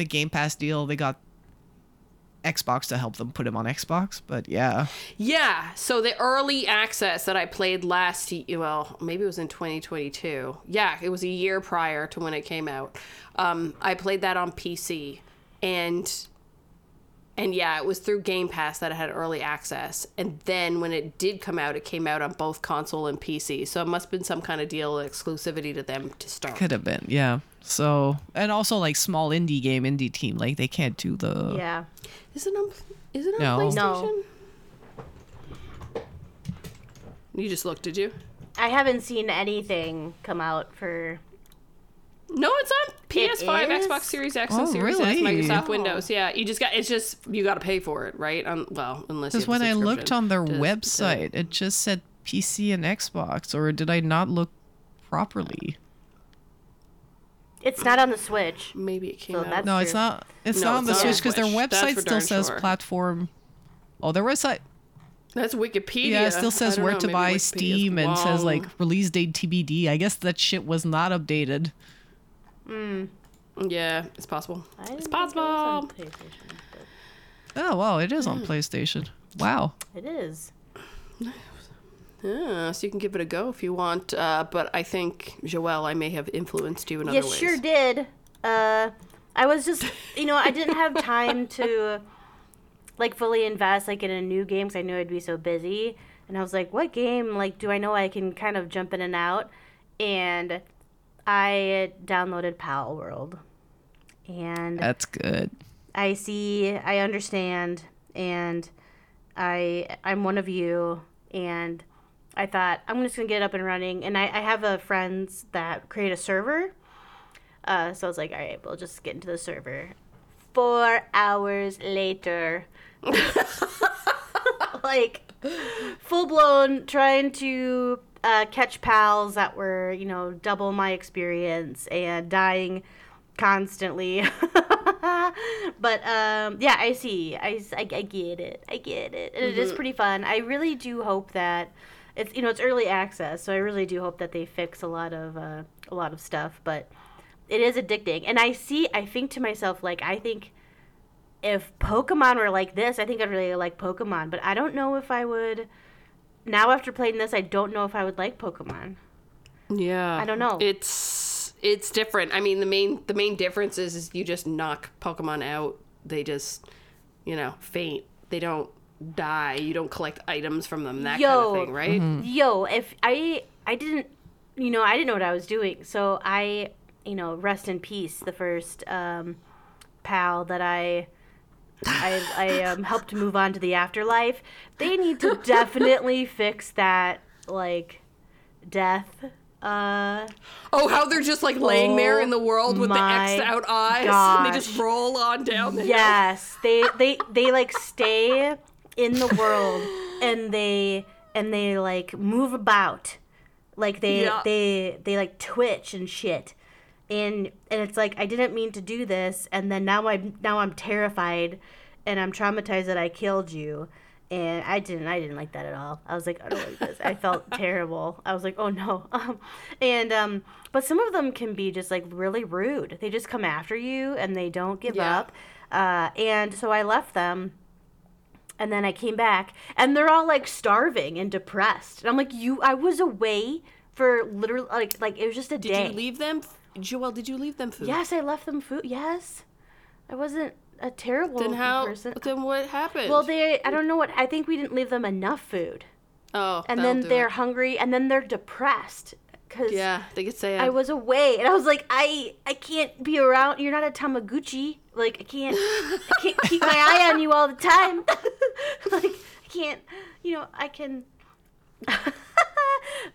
Game Pass deal, they got Xbox to help them put him on Xbox, but yeah. So the early access that I played last, maybe it was in 2022. Yeah, it was a year prior to when it came out. I played that on PC, and yeah, it was through Game Pass that I had early access. And then when it did come out, it came out on both console and PC. So it must have been some kind of deal, exclusivity to them to start. Could have been, yeah. So, and also small indie team, they can't do the... Yeah. Is it on PlayStation? No. You just looked, did you? I haven't seen anything come out for... No, it's on PS5, Xbox Series X, and Series S, Microsoft Windows. Yeah, you got to pay for it, right? Unless because when I looked on their website, it just said PC and Xbox, or did I not look properly? It's not on the Switch. Maybe it came out. No, it's not on the Switch because their website still says platform. Oh, their website. That's Wikipedia. Yeah, it still says where to buy Steam and says like release date TBD. I guess that shit was not updated. Mm. Yeah, it's possible. It's possible. Oh, wow, it is on PlayStation. Wow. It is. Yeah, so you can give it a go if you want. But I think, Joelle, I may have influenced you in other ways. You sure did. I was just, I didn't have time to, fully invest, in a new game because I knew I'd be so busy. And I was like, what game, do I know I can kind of jump in and out? And I downloaded Pal World. And that's good. I see, I understand, and I'm one of you, and I thought, I'm just going to get up and running, and I have friends that create a server, so I was like, all right, we'll just get into the server. 4 hours later, full-blown trying to catch pals that were, double my experience and dying constantly. But yeah, I see. I get it. I get it. And it is pretty fun. I really do hope that it's it's early access, so I really do hope that they fix a lot of stuff. But it is addicting, and I think to myself I think if Pokemon were like this, I think I'd really like Pokemon. But I don't know if I would. Now after playing this, I don't know if I would like Pokemon. Yeah, I don't know. It's different. I mean, the main difference is you just knock Pokemon out. They just, faint. They don't die. You don't collect items from them, that kind of thing, right? Mm-hmm. If I didn't, I didn't know what I was doing. So I, rest in peace, the first pal that I helped move on to the afterlife. They need to definitely fix that, death. How they're just laying there in the world with the X'd out eyes, gosh. And they just roll on down the hill. they stay in the world, and they move about, they twitch and shit, and it's I didn't mean to do this, and then now I'm terrified, and I'm traumatized that I killed you. And I didn't like that at all. I was like, I don't like this. I felt terrible. I was like, oh no. But some of them can be just really rude. They just come after you and they don't give up. And so I left them, and then I came back, and they're all starving and depressed. And I'm like, I was away for literally it was just a day. Did you leave them, Joelle? Did you leave them food? Yes, I left them food. Yes, I wasn't a terrible person. Then what happened? Well, I don't know I think we didn't leave them enough food. Oh, and then they're hungry, and then they're depressed. Cause they get sad. I was away, and I was like, I can't be around. You're not a Tamaguchi. I can't keep my eye on you all the time. I can't, I can.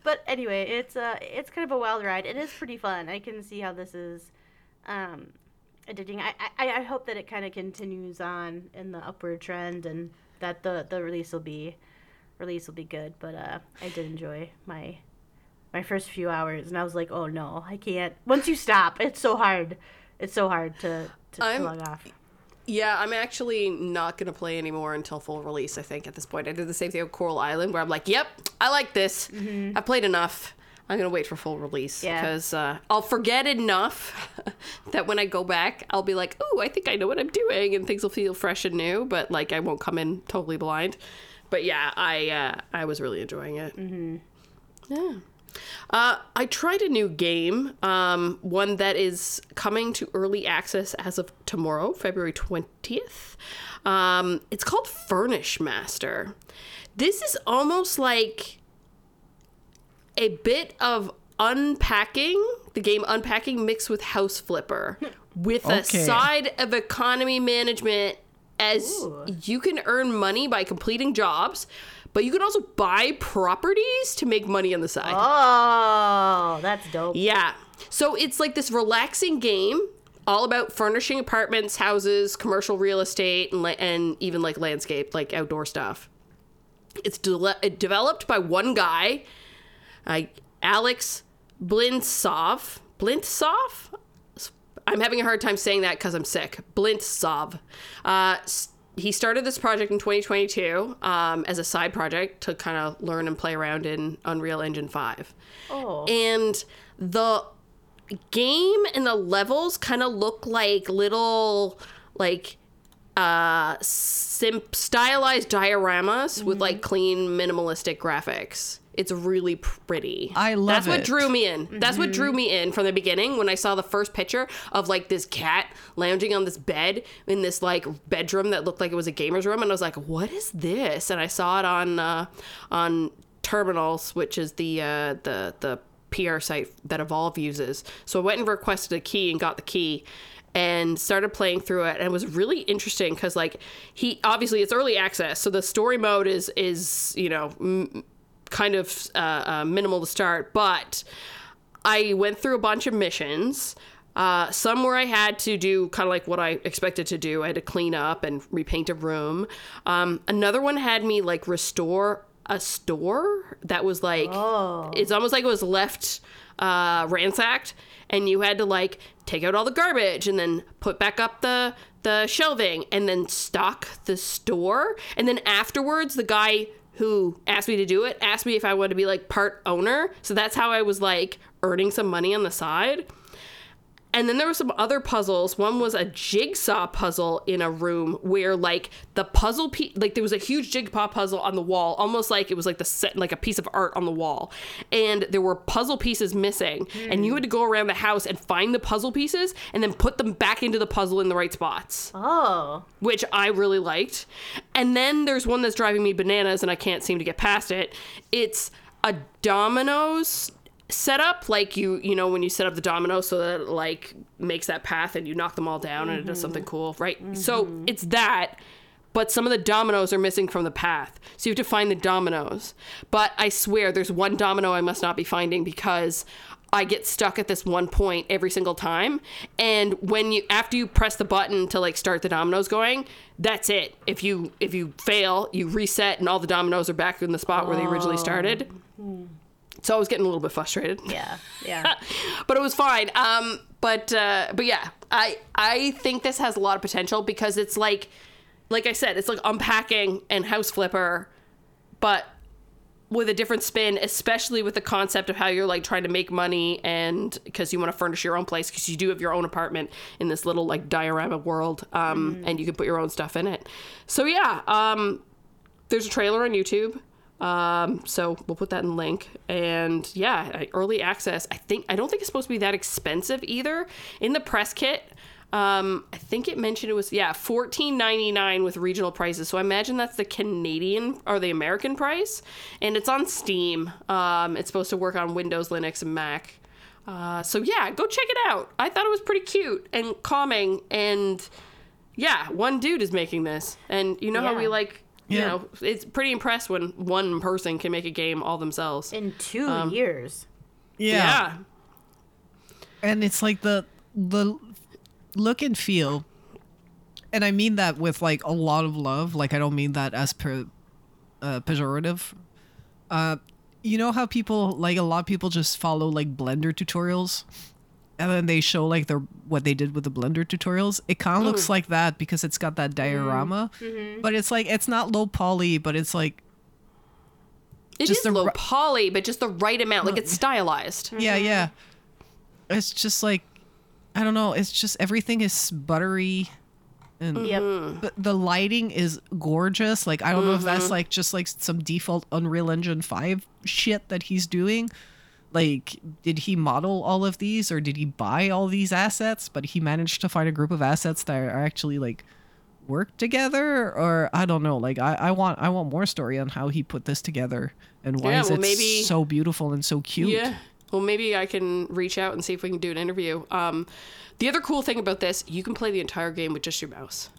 But anyway, it's kind of a wild ride. It is pretty fun. I can see how this is, addicting. I hope that it kind of continues on in the upward trend, and that the release will be good. But I did enjoy my first few hours, and I was like, oh no, I can't. Once you stop, it's so hard to log off. Yeah, I'm actually not going to play anymore until full release, I think, at this point. I did the same thing with Coral Island, where I'm like, yep, I like this. Mm-hmm. I played enough. I'm going to wait for full release because I'll forget enough that when I go back, I'll be like, oh, I think I know what I'm doing, and things will feel fresh and new, but I won't come in totally blind. But yeah, I was really enjoying it. Mm-hmm. Yeah. I tried a new game, one that is coming to early access as of tomorrow, February 20th. It's called Furnish Master. This is almost a bit of unpacking, the game Unpacking mixed with House Flipper, with a side of economy management, as you can earn money by completing jobs, but you can also buy properties to make money on the side. Oh, that's dope. Yeah. So it's this relaxing game all about furnishing apartments, houses, commercial real estate, and even landscape, outdoor stuff. It's developed by one guy, Alex Blintsov. I'm having a hard time saying that because I'm sick. Blintsov. He started this project in 2022 as a side project to kind of learn and play around in Unreal Engine 5. Oh. And the game and the levels kind of look like little, like, stylized dioramas with, like, clean, minimalistic graphics. It's really pretty. I love That's what drew me in. Mm-hmm. That's what drew me in from the beginning when I saw the first picture of, like, this cat lounging on this bed in this, like, bedroom that looked like it was a gamer's room. And I was like, what is this? And I saw it on Terminals, which is the PR site that Evolve uses. So I went and requested a key and got the key and started playing through it. And it was really interesting because, like, he obviously it's early access. So the story mode is you know... kind of minimal to start, but I went through a bunch of missions, some where I had to do kind of like what I expected to do. I had to clean up and repaint a room. Another one had me like restore a store that was like, it's almost like it was left ransacked, and you had to like take out all the garbage and then put back up the shelving and then stock the store. And then afterwards, the guy who asked me to do it, asked me if I wanted to be, like, part owner. So that's how I was, like, earning some money on the side. And then there were some other puzzles. One was a jigsaw puzzle in a room where, like, the puzzle piece... Like, there was a huge jigsaw puzzle on the wall, almost like it was, like, the set, like a piece of art on the wall. And there were puzzle pieces missing. And you had to go around the house and find the puzzle pieces and then put them back into the puzzle in the right spots. Oh. Which I really liked. And then there's one that's driving me bananas and I can't seem to get past it. It's a dominoes... set up, like, you know, when you set up the domino so that it, like, makes that path and you knock them all down and it does something cool, right? So it's that, but some of the dominoes are missing from the path. So you have to find the dominoes. But I swear there's one domino I must not be finding because I get stuck at this one point every single time. And when you, after you press the button to, like, start the dominoes going, that's it. If you fail, you reset and all the dominoes are back in the spot where they originally started. So I was getting a little bit frustrated. Yeah. But it was fine. But yeah, I think this has a lot of potential because it's like I said, it's like unpacking and House Flipper, but with a different spin, especially with the concept of how you're like trying to make money and because you want to furnish your own place because you do have your own apartment in this little like diorama world, and you can put your own stuff in it. So yeah, there's a trailer on YouTube. So we'll put that in the link. And yeah, early access. I don't think it's supposed to be that expensive either. In the press kit, I think it mentioned it was $14.99 with regional prices. So I imagine that's the Canadian or the American price. And it's on Steam. It's supposed to work on Windows, Linux, and Mac. So yeah, go check it out. I thought it was pretty cute and calming. And yeah, one dude is making this. And you know how we like. Yeah. You know, it's pretty impressed when one person can make a game all themselves. In 2 years. Yeah. And it's like the look and feel. And I mean that with like a lot of love. Like I don't mean that as pejorative. You know how people, like a lot of people just follow like Blender tutorials and then they show like what they did with the Blender tutorials. It kind of looks like that because it's got that diorama, but it's like it's not low poly, but it's like it is low poly, but just the right amount. Like it's stylized. Yeah. It's just like I don't know. It's just everything is buttery, and but the lighting is gorgeous. Like I don't know if that's like just like some default Unreal Engine 5 shit that he's doing. Like, did he model all of these or did he buy all these assets? But he managed to find a group of assets that are actually like work together, or I don't know. Like I want more story on how he put this together and why is it maybe, so beautiful and so cute. Yeah. Well, maybe I can reach out and see if we can do an interview. The other cool thing about this, you can play the entire game with just your mouse.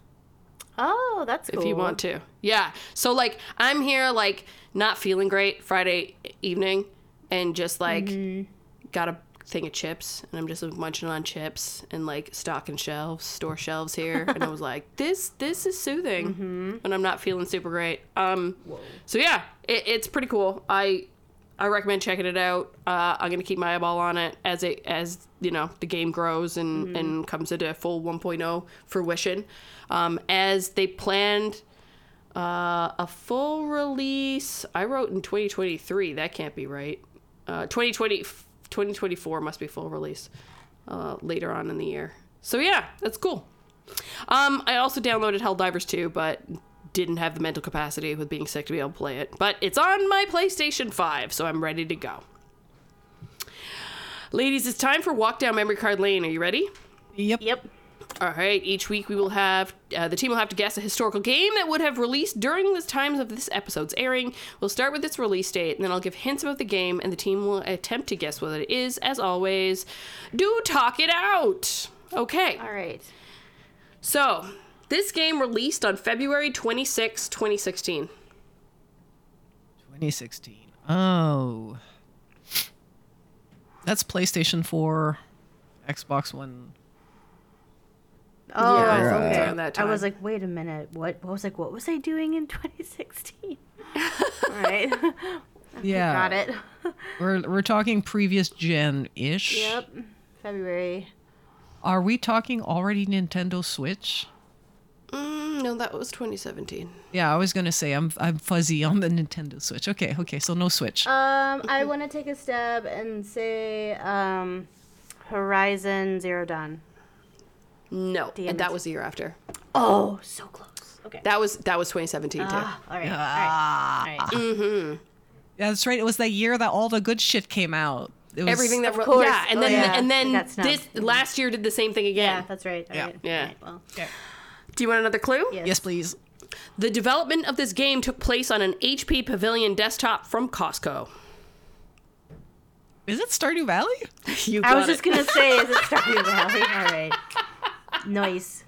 Oh, that's cool. If you want to. Yeah. So like I'm here like not feeling great Friday evening. And just, like, got a thing of chips. And I'm just munching on chips and, like, stocking shelves, store shelves here. And I was like, this is soothing. And I'm not feeling super great. So, yeah, it's pretty cool. I I recommend checking it out. I'm going to keep my eyeball on it as you know, the game grows and comes into full 1.0 fruition. As they planned a full release, I wrote in 2023. That can't be right. 2024 must be full release later on in the year. So yeah, that's cool. I also downloaded Helldivers 2, but didn't have the mental capacity with being sick to be able to play it. But it's on my PlayStation 5, so I'm ready to go. Ladies, it's time for Walk Down Memory Card Lane. Are you ready? Yep. All right. Each week we will have, the team will have to guess a historical game that would have released during the times of this episode's airing. We'll start with its release date, and then I'll give hints about the game, and the team will attempt to guess what it is. As always, do talk it out. Okay. All right. So, this game released on February 26, 2016. 2016. Oh. That's PlayStation 4, Xbox One. Oh, yeah, okay. That I was like, wait a minute. What was I doing in 2016? All right. Yeah. Got it. We're talking previous gen-ish. Yep. February. Are we talking already Nintendo Switch? No, that was 2017. Yeah, I was going to say I'm fuzzy on the Nintendo Switch. Okay, so no Switch. I want to take a stab and say Horizon Zero Dawn. No, and that was the year after. Oh, so close. Okay. That was 2017 too. All right. Mm-hmm. Yeah, that's right. It was that year that all the good shit came out. Everything that, yeah, and then this last year did the same thing again. Yeah, that's right. All right. All right, well. Okay. Do you want another clue? Yes, please. The development of this game took place on an HP Pavilion desktop from Costco. Is it Stardew Valley? I was just going to say, is it Stardew Valley? All right. Nice.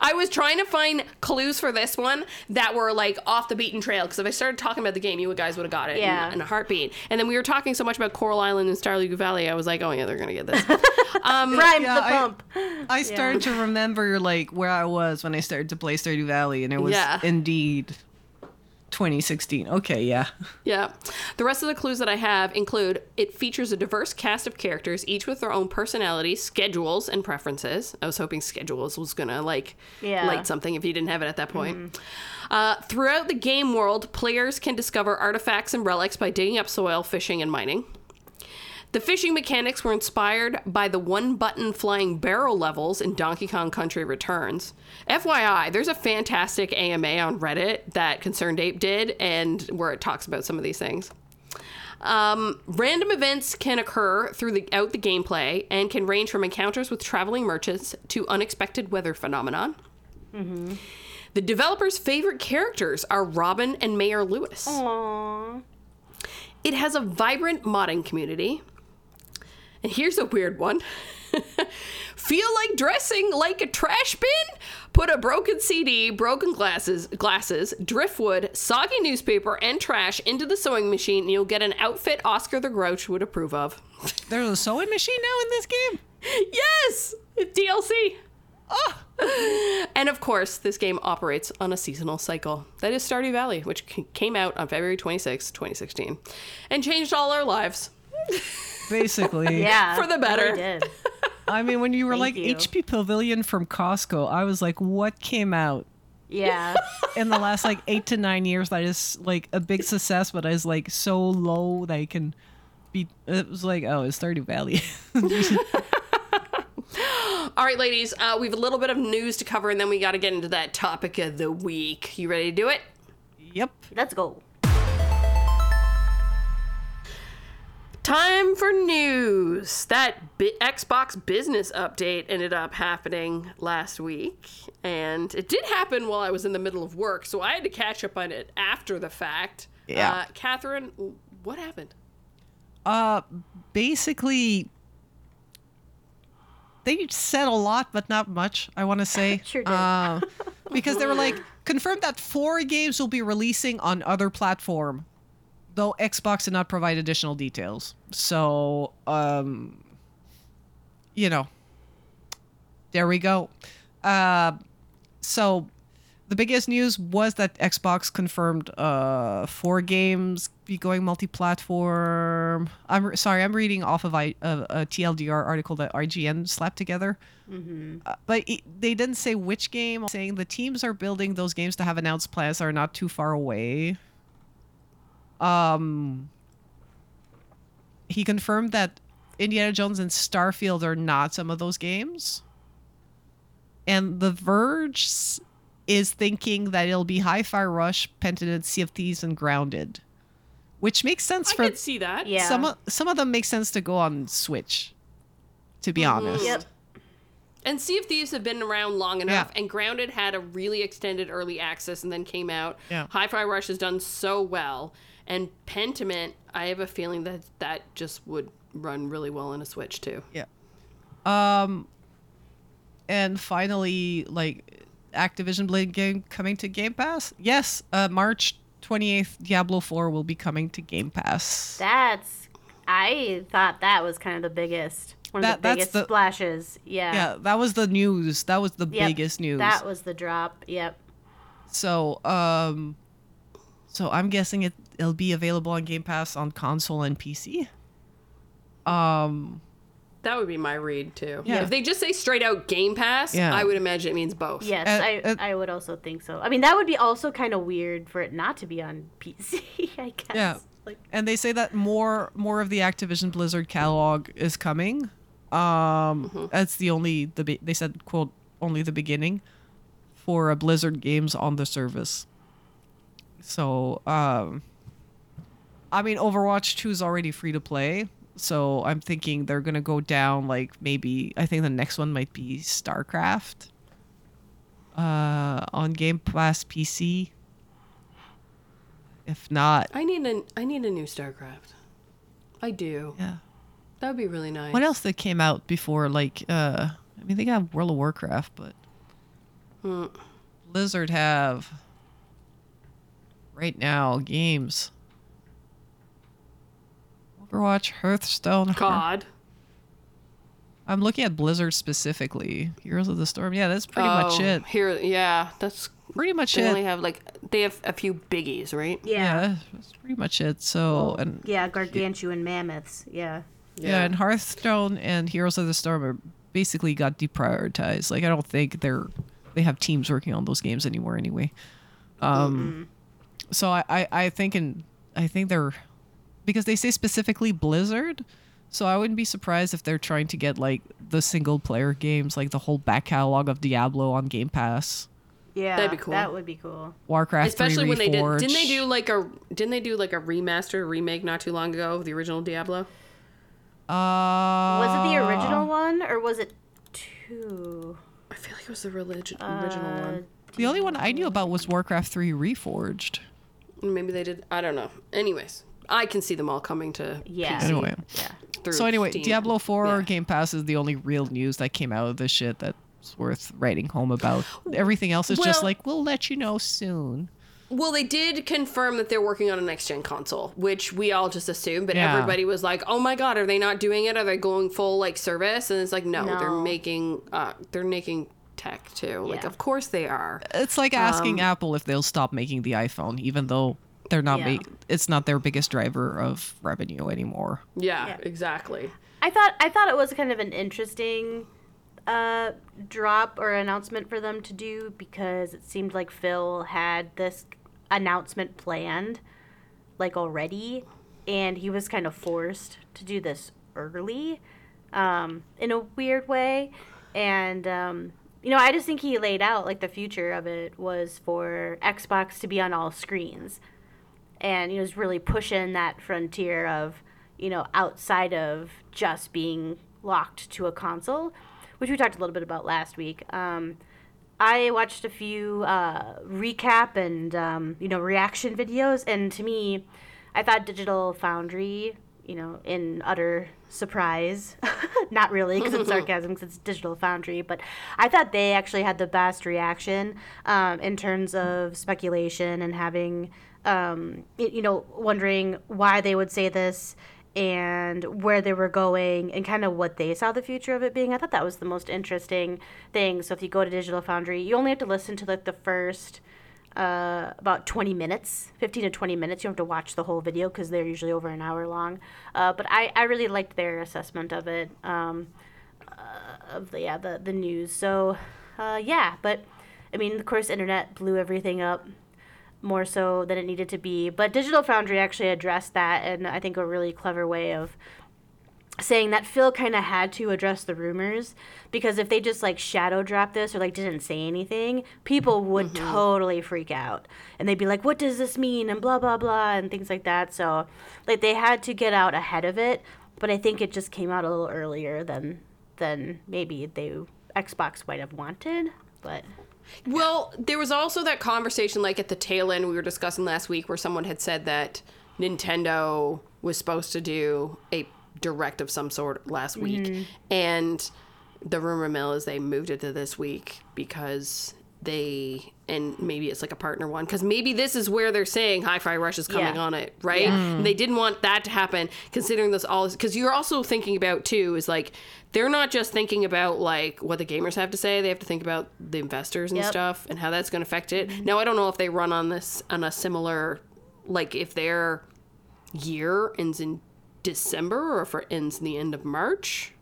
I was trying to find clues for this one that were like off the beaten trail, because if I started talking about the game, you guys would have got it in a heartbeat. And then we were talking so much about Coral Island and Stardew Valley, I was like, oh yeah, they're gonna get this. The bump. I started to remember like where I was when I started to play Stardew Valley, and it was indeed 2016. Okay, yeah. Yeah. The rest of the clues that I have include it features a diverse cast of characters, each with their own personality, schedules, and preferences. I was hoping schedules was going to light something if you didn't have it at that point. Mm-hmm. Throughout the game world, players can discover artifacts and relics by digging up soil, fishing, and mining. The fishing mechanics were inspired by the one-button flying barrel levels in Donkey Kong Country Returns. FYI, there's a fantastic AMA on Reddit that Concerned Ape did, and where it talks about some of these things. Random events can occur throughout the gameplay and can range from encounters with traveling merchants to unexpected weather phenomenon. Mm-hmm. The developers' favorite characters are Robin and Mayor Lewis. Aww. It has a vibrant modding community. And here's a weird one. Feel like dressing like a trash bin? Put a broken CD, broken glasses, driftwood, soggy newspaper, and trash into the sewing machine, and you'll get an outfit Oscar the Grouch would approve of. There's a sewing machine now in this game? Yes! DLC. Oh. And of course, this game operates on a seasonal cycle. That is Stardew Valley, which came out on February 26, 2016, and changed all our lives. Basically, yeah, for the better. Did. I mean, when you were HP Pavilion from Costco, I was like, what came out? Yeah, in the last 8 to 9 years, that is like a big success, but is like so low that I can be. It was like, oh, it's Stardew Valley. All right, ladies, we have a little bit of news to cover, and then we got to get into that topic of the week. You ready to do it? Yep. Let's go. Time for news. That Xbox business update ended up happening last week, and it did happen while I was in the middle of work, so I had to catch up on it after the fact. Yeah. Catherine, what happened? Basically, they said a lot, but not much, I want to say. Sure did. Because they were like, confirmed that 4 games will be releasing on other platform. Though Xbox did not provide additional details. So, there we go. So The biggest news was that Xbox confirmed 4 games be going multi-platform. I'm reading off of a TLDR article that IGN slapped together. Mm-hmm. But they didn't say which game, saying the teams are building those games to have announced plans that are not too far away. He confirmed that Indiana Jones and Starfield are not some of those games. And The Verge is thinking that it'll be Hi-Fi Rush, Pentiment, Sea of Thieves, and Grounded. Which makes sense for... I could see that. Yeah. Some of them make sense to go on Switch, to be honest. Yep. And Sea of Thieves have been around long enough, and Grounded had a really extended early access and then came out. Yeah. Hi-Fi Rush has done so well. And Pentiment, I have a feeling that that just would run really well on a Switch, too. Yeah. And finally, like, Activision Blizzard game coming to Game Pass? Yes, March 28th, Diablo 4 will be coming to Game Pass. I thought that was kind of the biggest, one of the biggest splashes. Yeah. Yeah, that was the news. That was the biggest news. That was the drop, yep. So I'm guessing it'll be available on Game Pass on console and PC. That would be my read, too. Yeah. If they just say straight out Game Pass, I would imagine it means both. Yes, I would also think so. I mean, that would be also kind of weird for it not to be on PC, I guess. Yeah, and they say that more of the Activision Blizzard catalog is coming. That's they said, quote, only the beginning for Blizzard games on the service. So, I mean, Overwatch 2 is already free to play. So I'm thinking they're going to go down, like, maybe... I think the next one might be StarCraft on Game Pass PC. If not... I need a new StarCraft. I do. Yeah. That would be really nice. What else that came out before, like... I mean, they got World of Warcraft, but... Blizzard have... Right now, games... Overwatch, Hearthstone, COD. I'm looking at Blizzard specifically. Heroes of the Storm. Yeah, that's pretty much it. Here, yeah, that's pretty much it. They only have they have a few biggies, right? Yeah, that's pretty much it. So gargantuan mammoths. Yeah. Yeah, and Hearthstone and Heroes of the Storm are basically got deprioritized. Like, I don't think they have teams working on those games anymore. Anyway, so I think they're. Because they say specifically Blizzard, so I wouldn't be surprised if they're trying to get, like, the single-player games, like the whole back catalog of Diablo on Game Pass. Yeah, that'd be cool. That would be cool. Warcraft, especially 3 when Reforged. Didn't they do like a remake not too long ago of the original Diablo? Was it the original one or was it 2? I feel like it was the original one. The only one I knew about was Warcraft 3 Reforged. Maybe they did. I don't know. Anyways. I can see them all coming to PC. Anyway. Yeah. So anyway, Steam. Diablo 4 Game Pass is the only real news that came out of this shit that's worth writing home about. Everything else is just like, we'll let you know soon. Well, they did confirm that they're working on a next-gen console, which we all just assumed, but everybody was like, oh my god, are they not doing it? Are they going full, like, service? And it's like, no. They're making tech, too. Yeah. Like, of course they are. It's like asking Apple if they'll stop making the iPhone, even though... They're not. Yeah. It's not their biggest driver of revenue anymore. Yeah, exactly. I thought it was kind of an interesting drop or announcement for them to do because it seemed like Phil had this announcement planned, like, already, and he was kind of forced to do this early, in a weird way, and. You know, I just think he laid out, like, the future of it was for Xbox to be on all screens. And he was really pushing that frontier of, you know, outside of just being locked to a console, which we talked a little bit about last week. I watched a few recap and, you know, reaction videos. And to me, I thought Digital Foundry, you know, in utter surprise, not really because it's sarcasm because it's Digital Foundry, but I thought they actually had the best reaction in terms of speculation and having, you know, wondering why they would say this and where they were going and kind of what they saw the future of it being. I thought that was the most interesting thing. So if you go to Digital Foundry, you only have to listen to like the first about 20 minutes, 15 to 20 minutes. You don't have to watch the whole video because they're usually over an hour long. But I really liked their assessment of it, of the news. So, but I mean, of course, internet blew everything up more so than it needed to be. But Digital Foundry actually addressed that in, I think, a really clever way of saying that Phil kind of had to address the rumors, because if they just, like, shadow dropped this or, like, didn't say anything, people would totally freak out. And they'd be like, what does this mean? And blah, blah, blah, and things like that. So, like, they had to get out ahead of it. But I think it just came out a little earlier than maybe Xbox might have wanted, but... Well, there was also that conversation, like, at the tail end we were discussing last week, where someone had said that Nintendo was supposed to do a direct of some sort last week. And the rumor mill is they moved it to this week because and maybe it's like a partner one, because maybe this is where they're saying Hi-Fi Rush is coming on it, right? Yeah. They didn't want that to happen, considering this all, because you're also thinking about, too, is like, they're not just thinking about, like, what the gamers have to say. They have to think about the investors and stuff and how that's going to affect it. Now, I don't know if they run on this on a similar, like, if their year ends in December or if it ends in the end of March.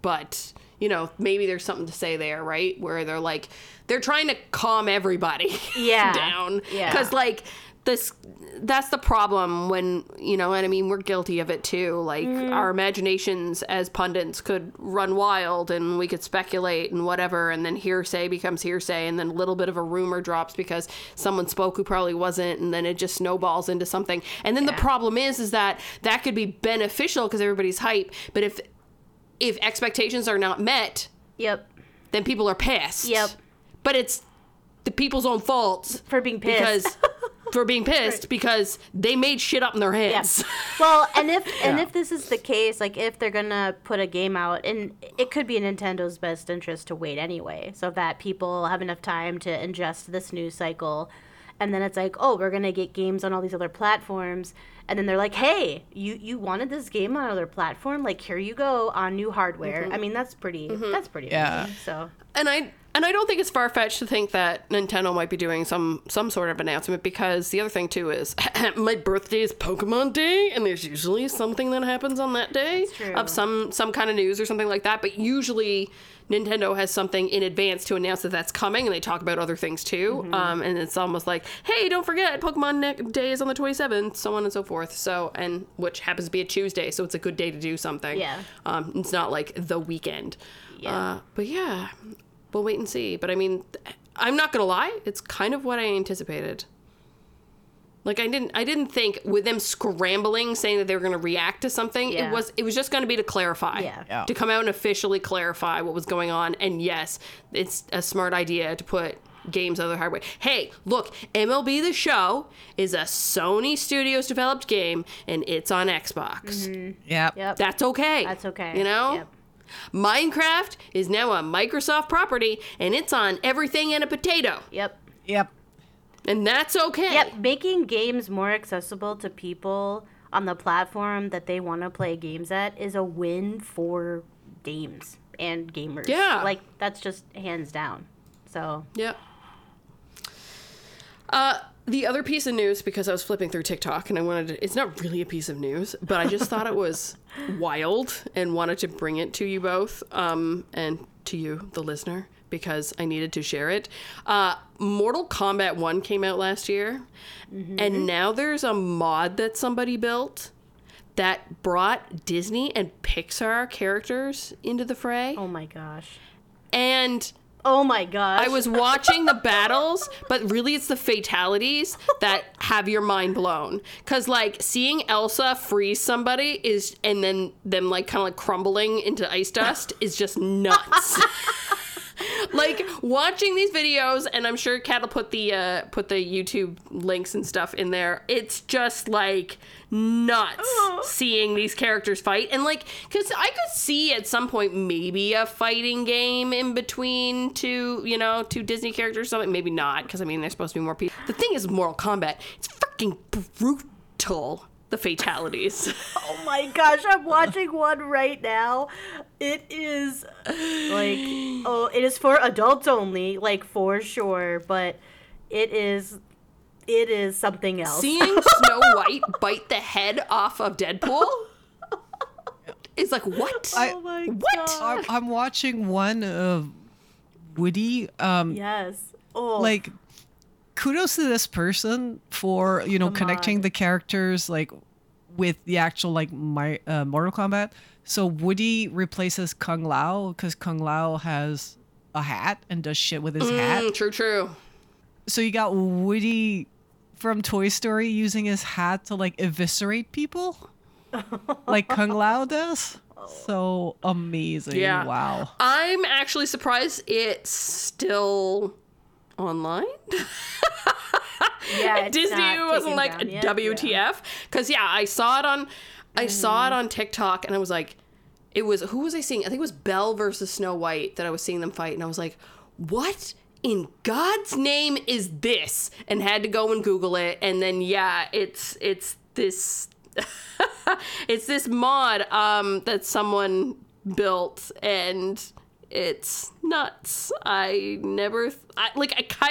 But, you know, maybe there's something to say there, right? Where they're, like, they're trying to calm everybody down. Because, like, that's the problem when, you know what I mean, we're guilty of it, too. Like, our imaginations as pundits could run wild, and we could speculate and whatever, and then hearsay becomes hearsay, and then a little bit of a rumor drops because someone spoke who probably wasn't, and then it just snowballs into something. And then the problem is that could be beneficial because everybody's hype, but if expectations are not met, then people are pissed. But it's the people's own fault for being pissed because they made shit up in their heads. Well, and if this is the case, like, if they're gonna put a game out, and it could be in Nintendo's best interest to wait anyway, so that people have enough time to ingest this news cycle. And then it's like, oh, we're going to get games on all these other platforms. And then they're like, hey, you wanted this game on another platform? Like, here you go on new hardware. I mean, that's pretty amazing. So. And I don't think it's far-fetched to think that Nintendo might be doing some sort of announcement, because the other thing, too, is my birthday is Pokemon Day, and there's usually something that happens on that day of some kind of news or something like that. But usually Nintendo has something in advance to announce that that's coming, and they talk about other things, too. And it's almost like, hey, don't forget, Pokemon Day is on the 27th, so on and so forth. So, and which happens to be a Tuesday, so it's a good day to do something. It's not like the weekend. We'll wait and see. But I mean, I'm not going to lie, it's kind of what I anticipated. Like, I didn't think with them scrambling, saying that they were going to react to something, it was just going to be to clarify, to come out and officially clarify what was going on. And yes, it's a smart idea to put games on the hardware. Hey, look, MLB The Show is a Sony Studios developed game, and it's on Xbox. That's okay. You know? Minecraft is now a Microsoft property, and it's on everything and a potato. And that's okay. Making games more accessible to people on the platform that they want to play games at is a win for games and gamers. Like, that's just hands down. So. The other piece of news, because I was flipping through TikTok and I wanted to, it's not really a piece of news, but I just thought it was wild and wanted to bring it to you both, and to you, the listener, because I needed to share it. Mortal Kombat 1 came out last year, and now there's a mod that somebody built that brought Disney and Pixar characters into the fray. Oh my gosh. I was watching the battles, but really it's the fatalities that have your mind blown. Because, like, seeing Elsa freeze somebody is, and then them, like, kind of, like, crumbling into ice dust is just nuts. Like, watching these videos, and I'm sure Kat will put the YouTube links and stuff in there. It's just, like, nuts seeing these characters fight. And, like, because I could see at some point maybe a fighting game in between two Disney characters or something. Maybe not, because, I mean, there's supposed to be more people. The thing is Mortal Kombat. It's freaking brutal. the fatalities. Oh my gosh, I'm watching one right now. It is like, oh, it is for adults only, like for sure, but it is something else. Seeing Snow White bite the head off of Deadpool is like, what? Oh my God. I'm watching one of Woody. Yes. Oh. Like, kudos to this person for, you know, connecting the characters, like, with the actual, like, my Mortal Kombat. So Woody replaces Kung Lao because Kung Lao has a hat and does shit with his hat. True. So you got Woody from Toy Story using his hat to, like, eviscerate people like Kung Lao does. So amazing. Yeah. Wow. I'm actually surprised it's still online. Yeah, Disney wasn't like WTF, because I saw it on TikTok, and I was like, who was I seeing? I think it was Belle versus Snow White that I was seeing them fight, and I was like, what in God's name is this? And had to go and Google it, and then it's this it's this mod that someone built, and it's nuts. I kind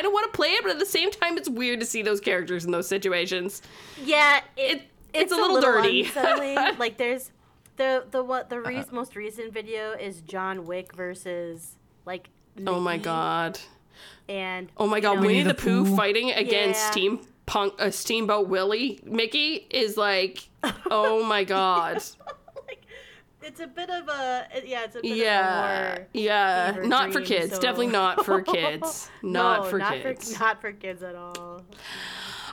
of want to play it, but at the same time, it's weird to see those characters in those situations. Yeah, it's a little dirty. Like, there's the most recent video is John Wick versus, like, Mickey. Oh my God. And oh my God, Winnie the Pooh fighting against Steamboat Willie. Mickey is like, oh my God. It's a bit of a... Yeah, it's a bit of a more... Yeah, not for kids. So. Definitely not for kids. Not for kids at all.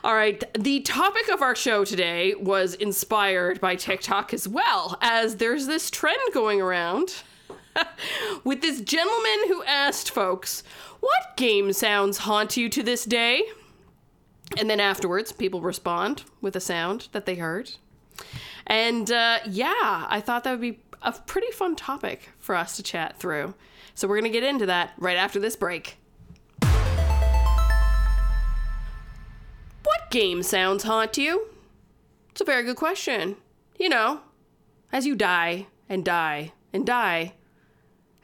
All right. The topic of our show today was inspired by TikTok as well, as there's this trend going around with this gentleman who asked folks, what game sounds haunt you to this day? And then afterwards, people respond with a sound that they heard. And I thought that would be a pretty fun topic for us to chat through. So we're going to get into that right after this break. What game sounds haunt you? It's a very good question. You know, as you die and die and die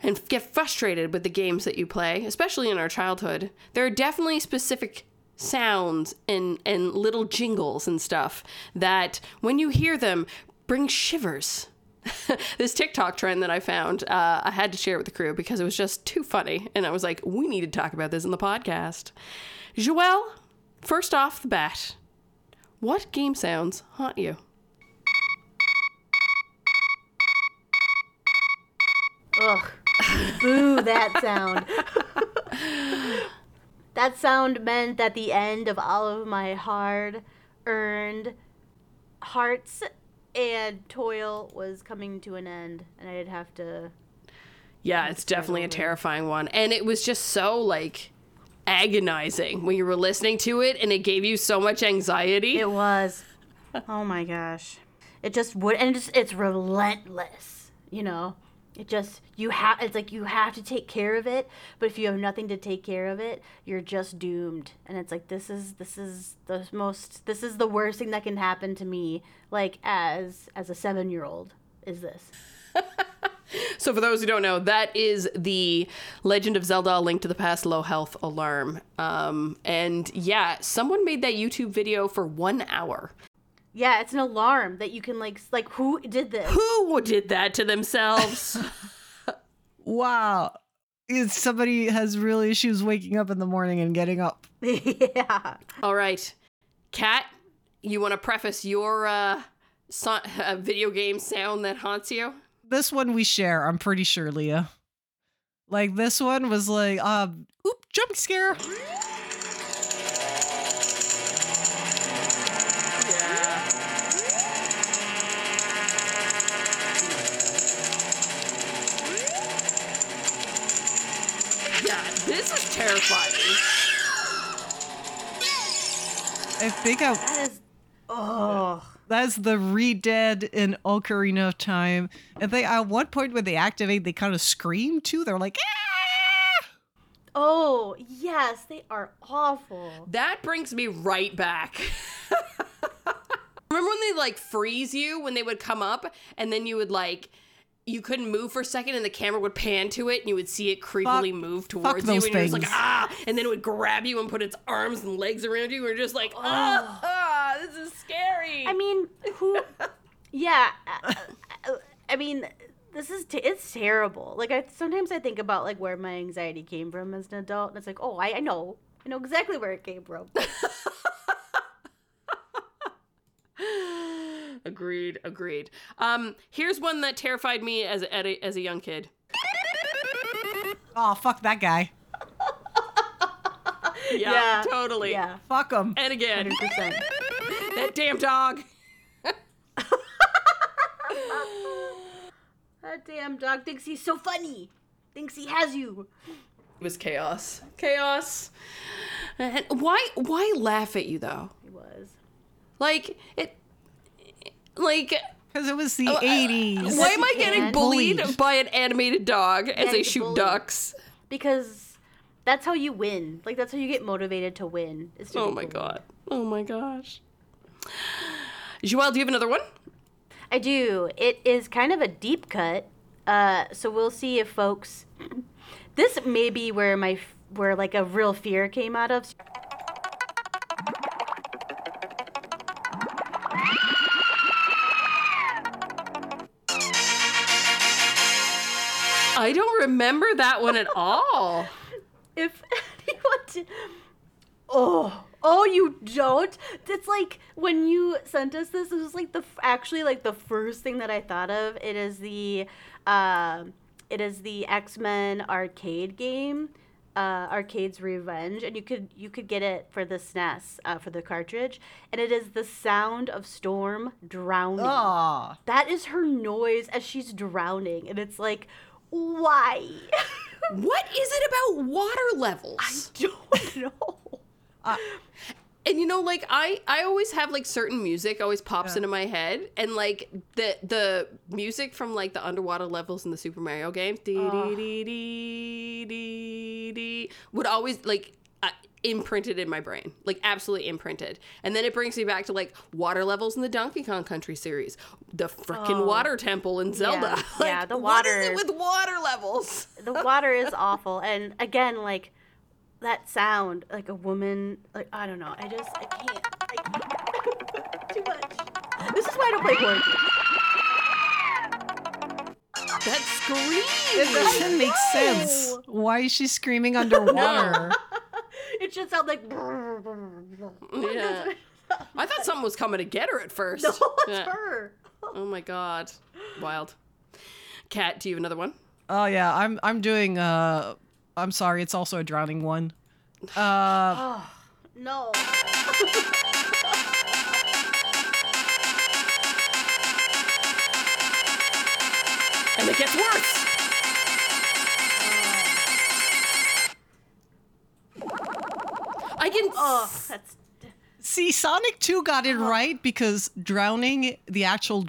and get frustrated with the games that you play, especially in our childhood, there are definitely specific sounds and little jingles and stuff that when you hear them bring shivers. This TikTok trend that I found, I had to share it with the crew because it was just too funny, and I was like, we need to talk about this in the podcast. Joelle, first off the bat, what game sounds haunt you? Ugh. Boo, that sound. That sound meant that the end of all of my hard-earned hearts and toil was coming to an end, and I'd have to... Yeah, it's definitely a terrifying one. And it was just so, like, agonizing when you were listening to it, and it gave you so much anxiety. It was. Oh, my gosh. It just would... And it's relentless, you know? It just, it's like you have to take care of it, but if you have nothing to take care of it, you're just doomed. And it's like, this is the worst thing that can happen to me, like, as a 7-year-old, is this. So for those who don't know, that is the Legend of Zelda: A Link to the Past low health alarm. Someone made that YouTube video for 1 hour. Yeah, it's an alarm that you can, like who did this? Who did that to themselves? Wow. Somebody has real issues waking up in the morning and getting up. Yeah. All right. Kat, you want to preface your video game sound that haunts you? This one we share, I'm pretty sure, Leah. Like, this one was like, jump scare. This is terrifying. I think I... That's the re-dead in Ocarina of Time. And they, at one point when they activate, they kind of scream too. They're like, ah! Oh, yes, they are awful. That brings me right back. Remember when they like freeze you when they would come up and then you would like, you couldn't move for a second and the camera would pan to it and you would see it creepily move towards you and you're just like, ah, and then it would grab you and put its arms and legs around you and you're just like, ah, this is scary. I mean, who, yeah, I mean, this is, it's terrible. Like sometimes I think about like where my anxiety came from as an adult and it's like, oh, I know exactly where it came from. Agreed. Here's one that terrified me as a young kid. Oh, fuck that guy. yeah, totally. Yeah. Fuck him. And again. 100%. That damn dog. That damn dog thinks he's so funny. Thinks he has you. It was chaos. Chaos. And why laugh at you, though? It was. Like, it... Like, because it was the 80s. Why am I getting bullied by an animated dog as they shoot ducks? Because that's how you win. Like, that's how you get motivated to win. Oh my god. Oh my gosh. Joelle, do you have another one? I do. It is kind of a deep cut. So we'll see if folks. This may be where like a real fear came out of. I don't remember that one at all. If anyone did... Oh, you don't? It's like when you sent us this, it was like the first thing that I thought of. It is the X-Men arcade game, Arcade's Revenge, and you could get it for the SNES, for the cartridge, and it is the sound of Storm drowning. Oh. That is her noise as she's drowning, and it's like. Why? What is it about water levels? I don't know. And you know, like I always have like certain music always pops into my head, and like the music from like the underwater levels in the Super Mario game would always like imprinted in my brain, like absolutely imprinted. And then it brings me back to like water levels in the Donkey Kong Country series, the frickin' water temple in Zelda. Yeah, like, yeah, the water. What is it with water levels? The water is awful. And again, like that sound, like a woman, like I don't know. I can't. Too much. This is why I don't play board games. That scream. It doesn't make sense. Why is she screaming underwater? It should sound like. Yeah. I thought someone was coming to get her at first. No, it's her. Oh my god, wild. Kat, do you have another one? Oh yeah, I'm doing. I'm sorry, it's also a drowning one. Oh, no. And it gets worse. I can see Sonic 2 got it right because the actual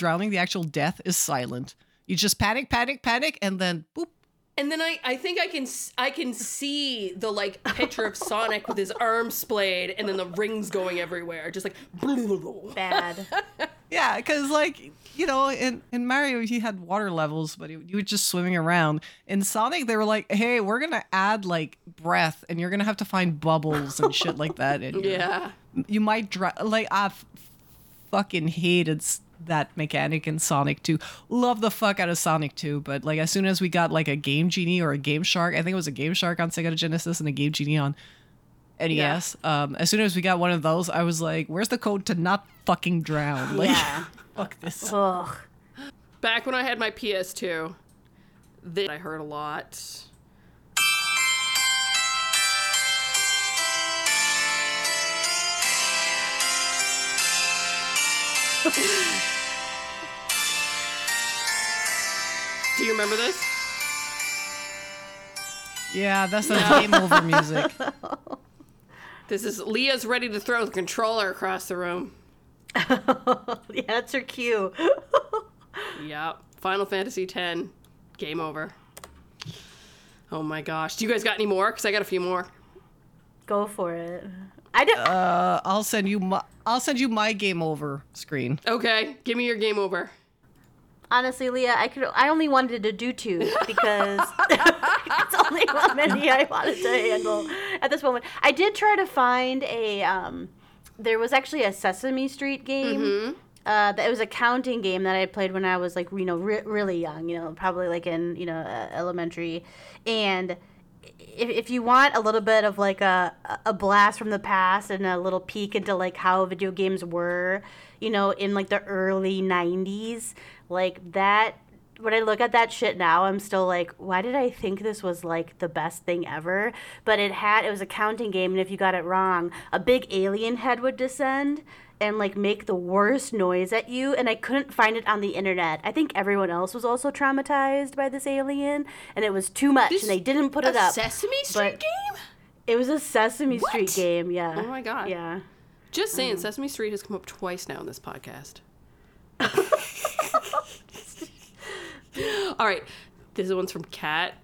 death is silent. You just panic, and then boop. And then I think I can see the like picture of Sonic with his arms splayed, and then the rings going everywhere, just like bad. Yeah, because like you know, in Mario he had water levels, but you were just swimming around. In Sonic they were like, hey, we're gonna add like breath, and you're gonna have to find bubbles and shit like that. And yeah, you might drown. Like I fucking hated that mechanic in Sonic 2. Love the fuck out of Sonic 2, but like as soon as we got like a Game Genie or a Game Shark, I think it was a Game Shark on Sega Genesis and a Game Genie on NES. Yeah. As soon as we got one of those, I was like, where's the code to not fucking drown? Like, yeah. Fuck this. Ugh. Back when I had my PS2, I heard a lot. Do you remember this? Yeah, that's the game over music. This is Leah's ready to throw the controller across the room. Yeah, that's her cue. Yep. Final Fantasy X, game over. Oh my gosh. Do you guys got any more? Because I got a few more. Go for it. I don't. I'll send you my game over screen. Okay, give me your game over. Honestly, Leah, I only wanted to do two because it's only one many I wanted to handle at this moment. I did try to find a. There was actually a Sesame Street game. Mm-hmm. It was a counting game that I played when I was like really young, probably like in elementary, and. If you want a little bit of like a blast from the past and a little peek into like how video games were, in like the early 90s, like that, when I look at that shit now, I'm still like, why did I think this was like the best thing ever? But it was a counting game, and if you got it wrong, a big alien head would descend and like make the worst noise at you, and I couldn't find it on the internet. I think everyone else was also traumatized by this alien, and it was too much, and they didn't put it up. Sesame Street game? It was a Sesame Street game, yeah. Oh my god. Yeah. Just saying, Sesame Street has come up twice now in this podcast. All right, this one's from Kat.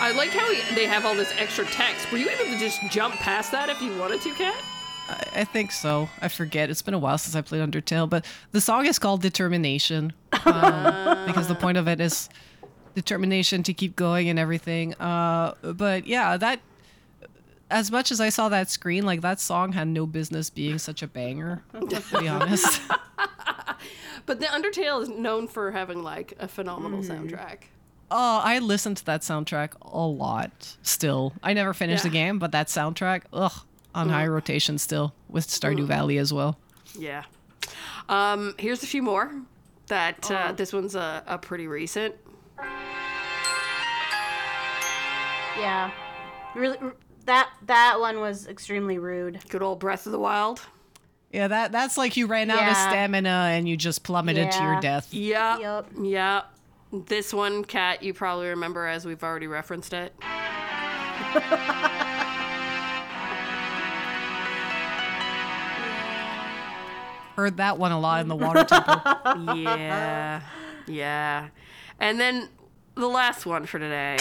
I like how they have all this extra text. Were you able to just jump past that if you wanted to, Kat? I think so. I forget. It's been a while since I played Undertale, but the song is called Determination because the point of it is determination to keep going and everything. But yeah, that as much as I saw that screen, like that song had no business being such a banger, to be honest. But the Undertale is known for having like a phenomenal soundtrack. Oh, I listen to that soundtrack a lot still. I never finished the game, but that soundtrack, on high rotation still, with Stardew Valley as well. Yeah. Here's a few more. This one's a pretty recent. Yeah. Really, that one was extremely rude. Good old Breath of the Wild. Yeah, that's like you ran out of stamina and you just plummeted to your death. Yeah. Yep. This one, Kat, you probably remember as we've already referenced it. Heard that one a lot in the water temple. Yeah. Yeah. And then the last one for today.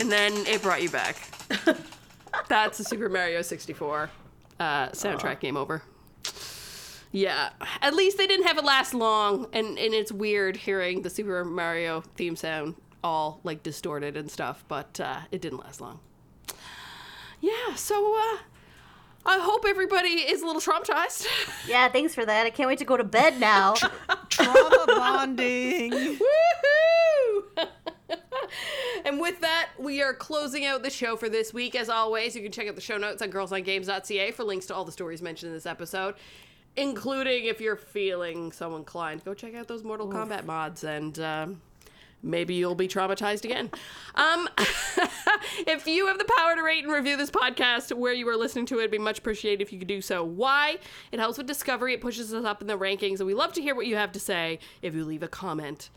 And then it brought you back. That's the Super Mario 64 soundtrack game over. Yeah. At least they didn't have it last long. And it's weird hearing the Super Mario theme sound all, like, distorted and stuff. But it didn't last long. Yeah, so I hope everybody is a little traumatized. Yeah, thanks for that. I can't wait to go to bed now. Trauma bonding. Woohoo! And with that, we are closing out the show for this week. As always, you can check out the show notes on girlsongames.ca for links to all the stories mentioned in this episode, including, if you're feeling so inclined, go check out those Mortal Kombat mods, and maybe you'll be traumatized again. If you have the power to rate and review this podcast where you are listening to it, it'd be much appreciated if you could do so. Why? It helps with discovery. It pushes us up in the rankings, and we love to hear what you have to say if you leave a comment.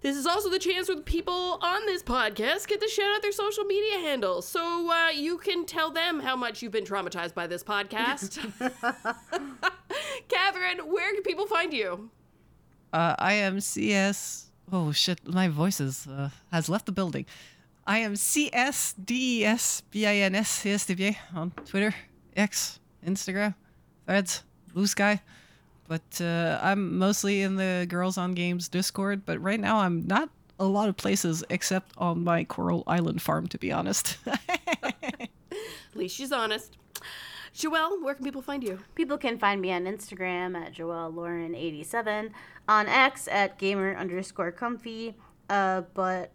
This is also the chance for the people on this podcast get to shout out their social media handles, so you can tell them how much you've been traumatized by this podcast. Catherine, where can people find you? I am CS. Oh shit, my voice has left the building. I am CSDESBINSCSDBA on Twitter, X, Instagram, Threads, Blue Sky. But I'm mostly in the Girls on Games Discord, but right now I'm not a lot of places except on my Coral Island farm, to be honest. At least she's honest. Joelle, where can people find you? People can find me on Instagram at JoelleLauren87, on X at Gamer_Comfy, but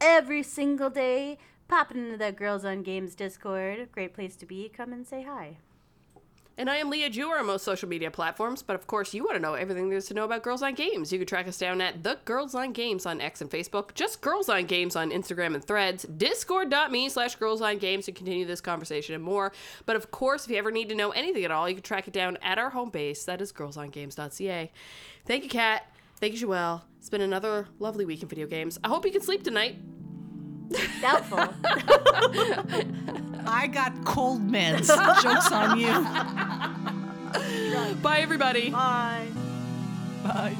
every single day, pop into the Girls on Games Discord. Great place to be. Come and say hi. And I am Leah Jewer on most social media platforms, but of course you want to know everything there is to know about Girls on Games. You can track us down at The Girls on Games on X and Facebook, just Girls on Games on Instagram and Threads, discord.me/girlsongames to continue this conversation and more. But of course, if you ever need to know anything at all, you can track it down at our home base, that is girlsongames.ca. Thank you, Kat. Thank you, Joelle. It's been another lovely week in video games. I hope you can sleep tonight. Doubtful. I got cold meds. Joke's on you. Bye, everybody. Bye. Bye.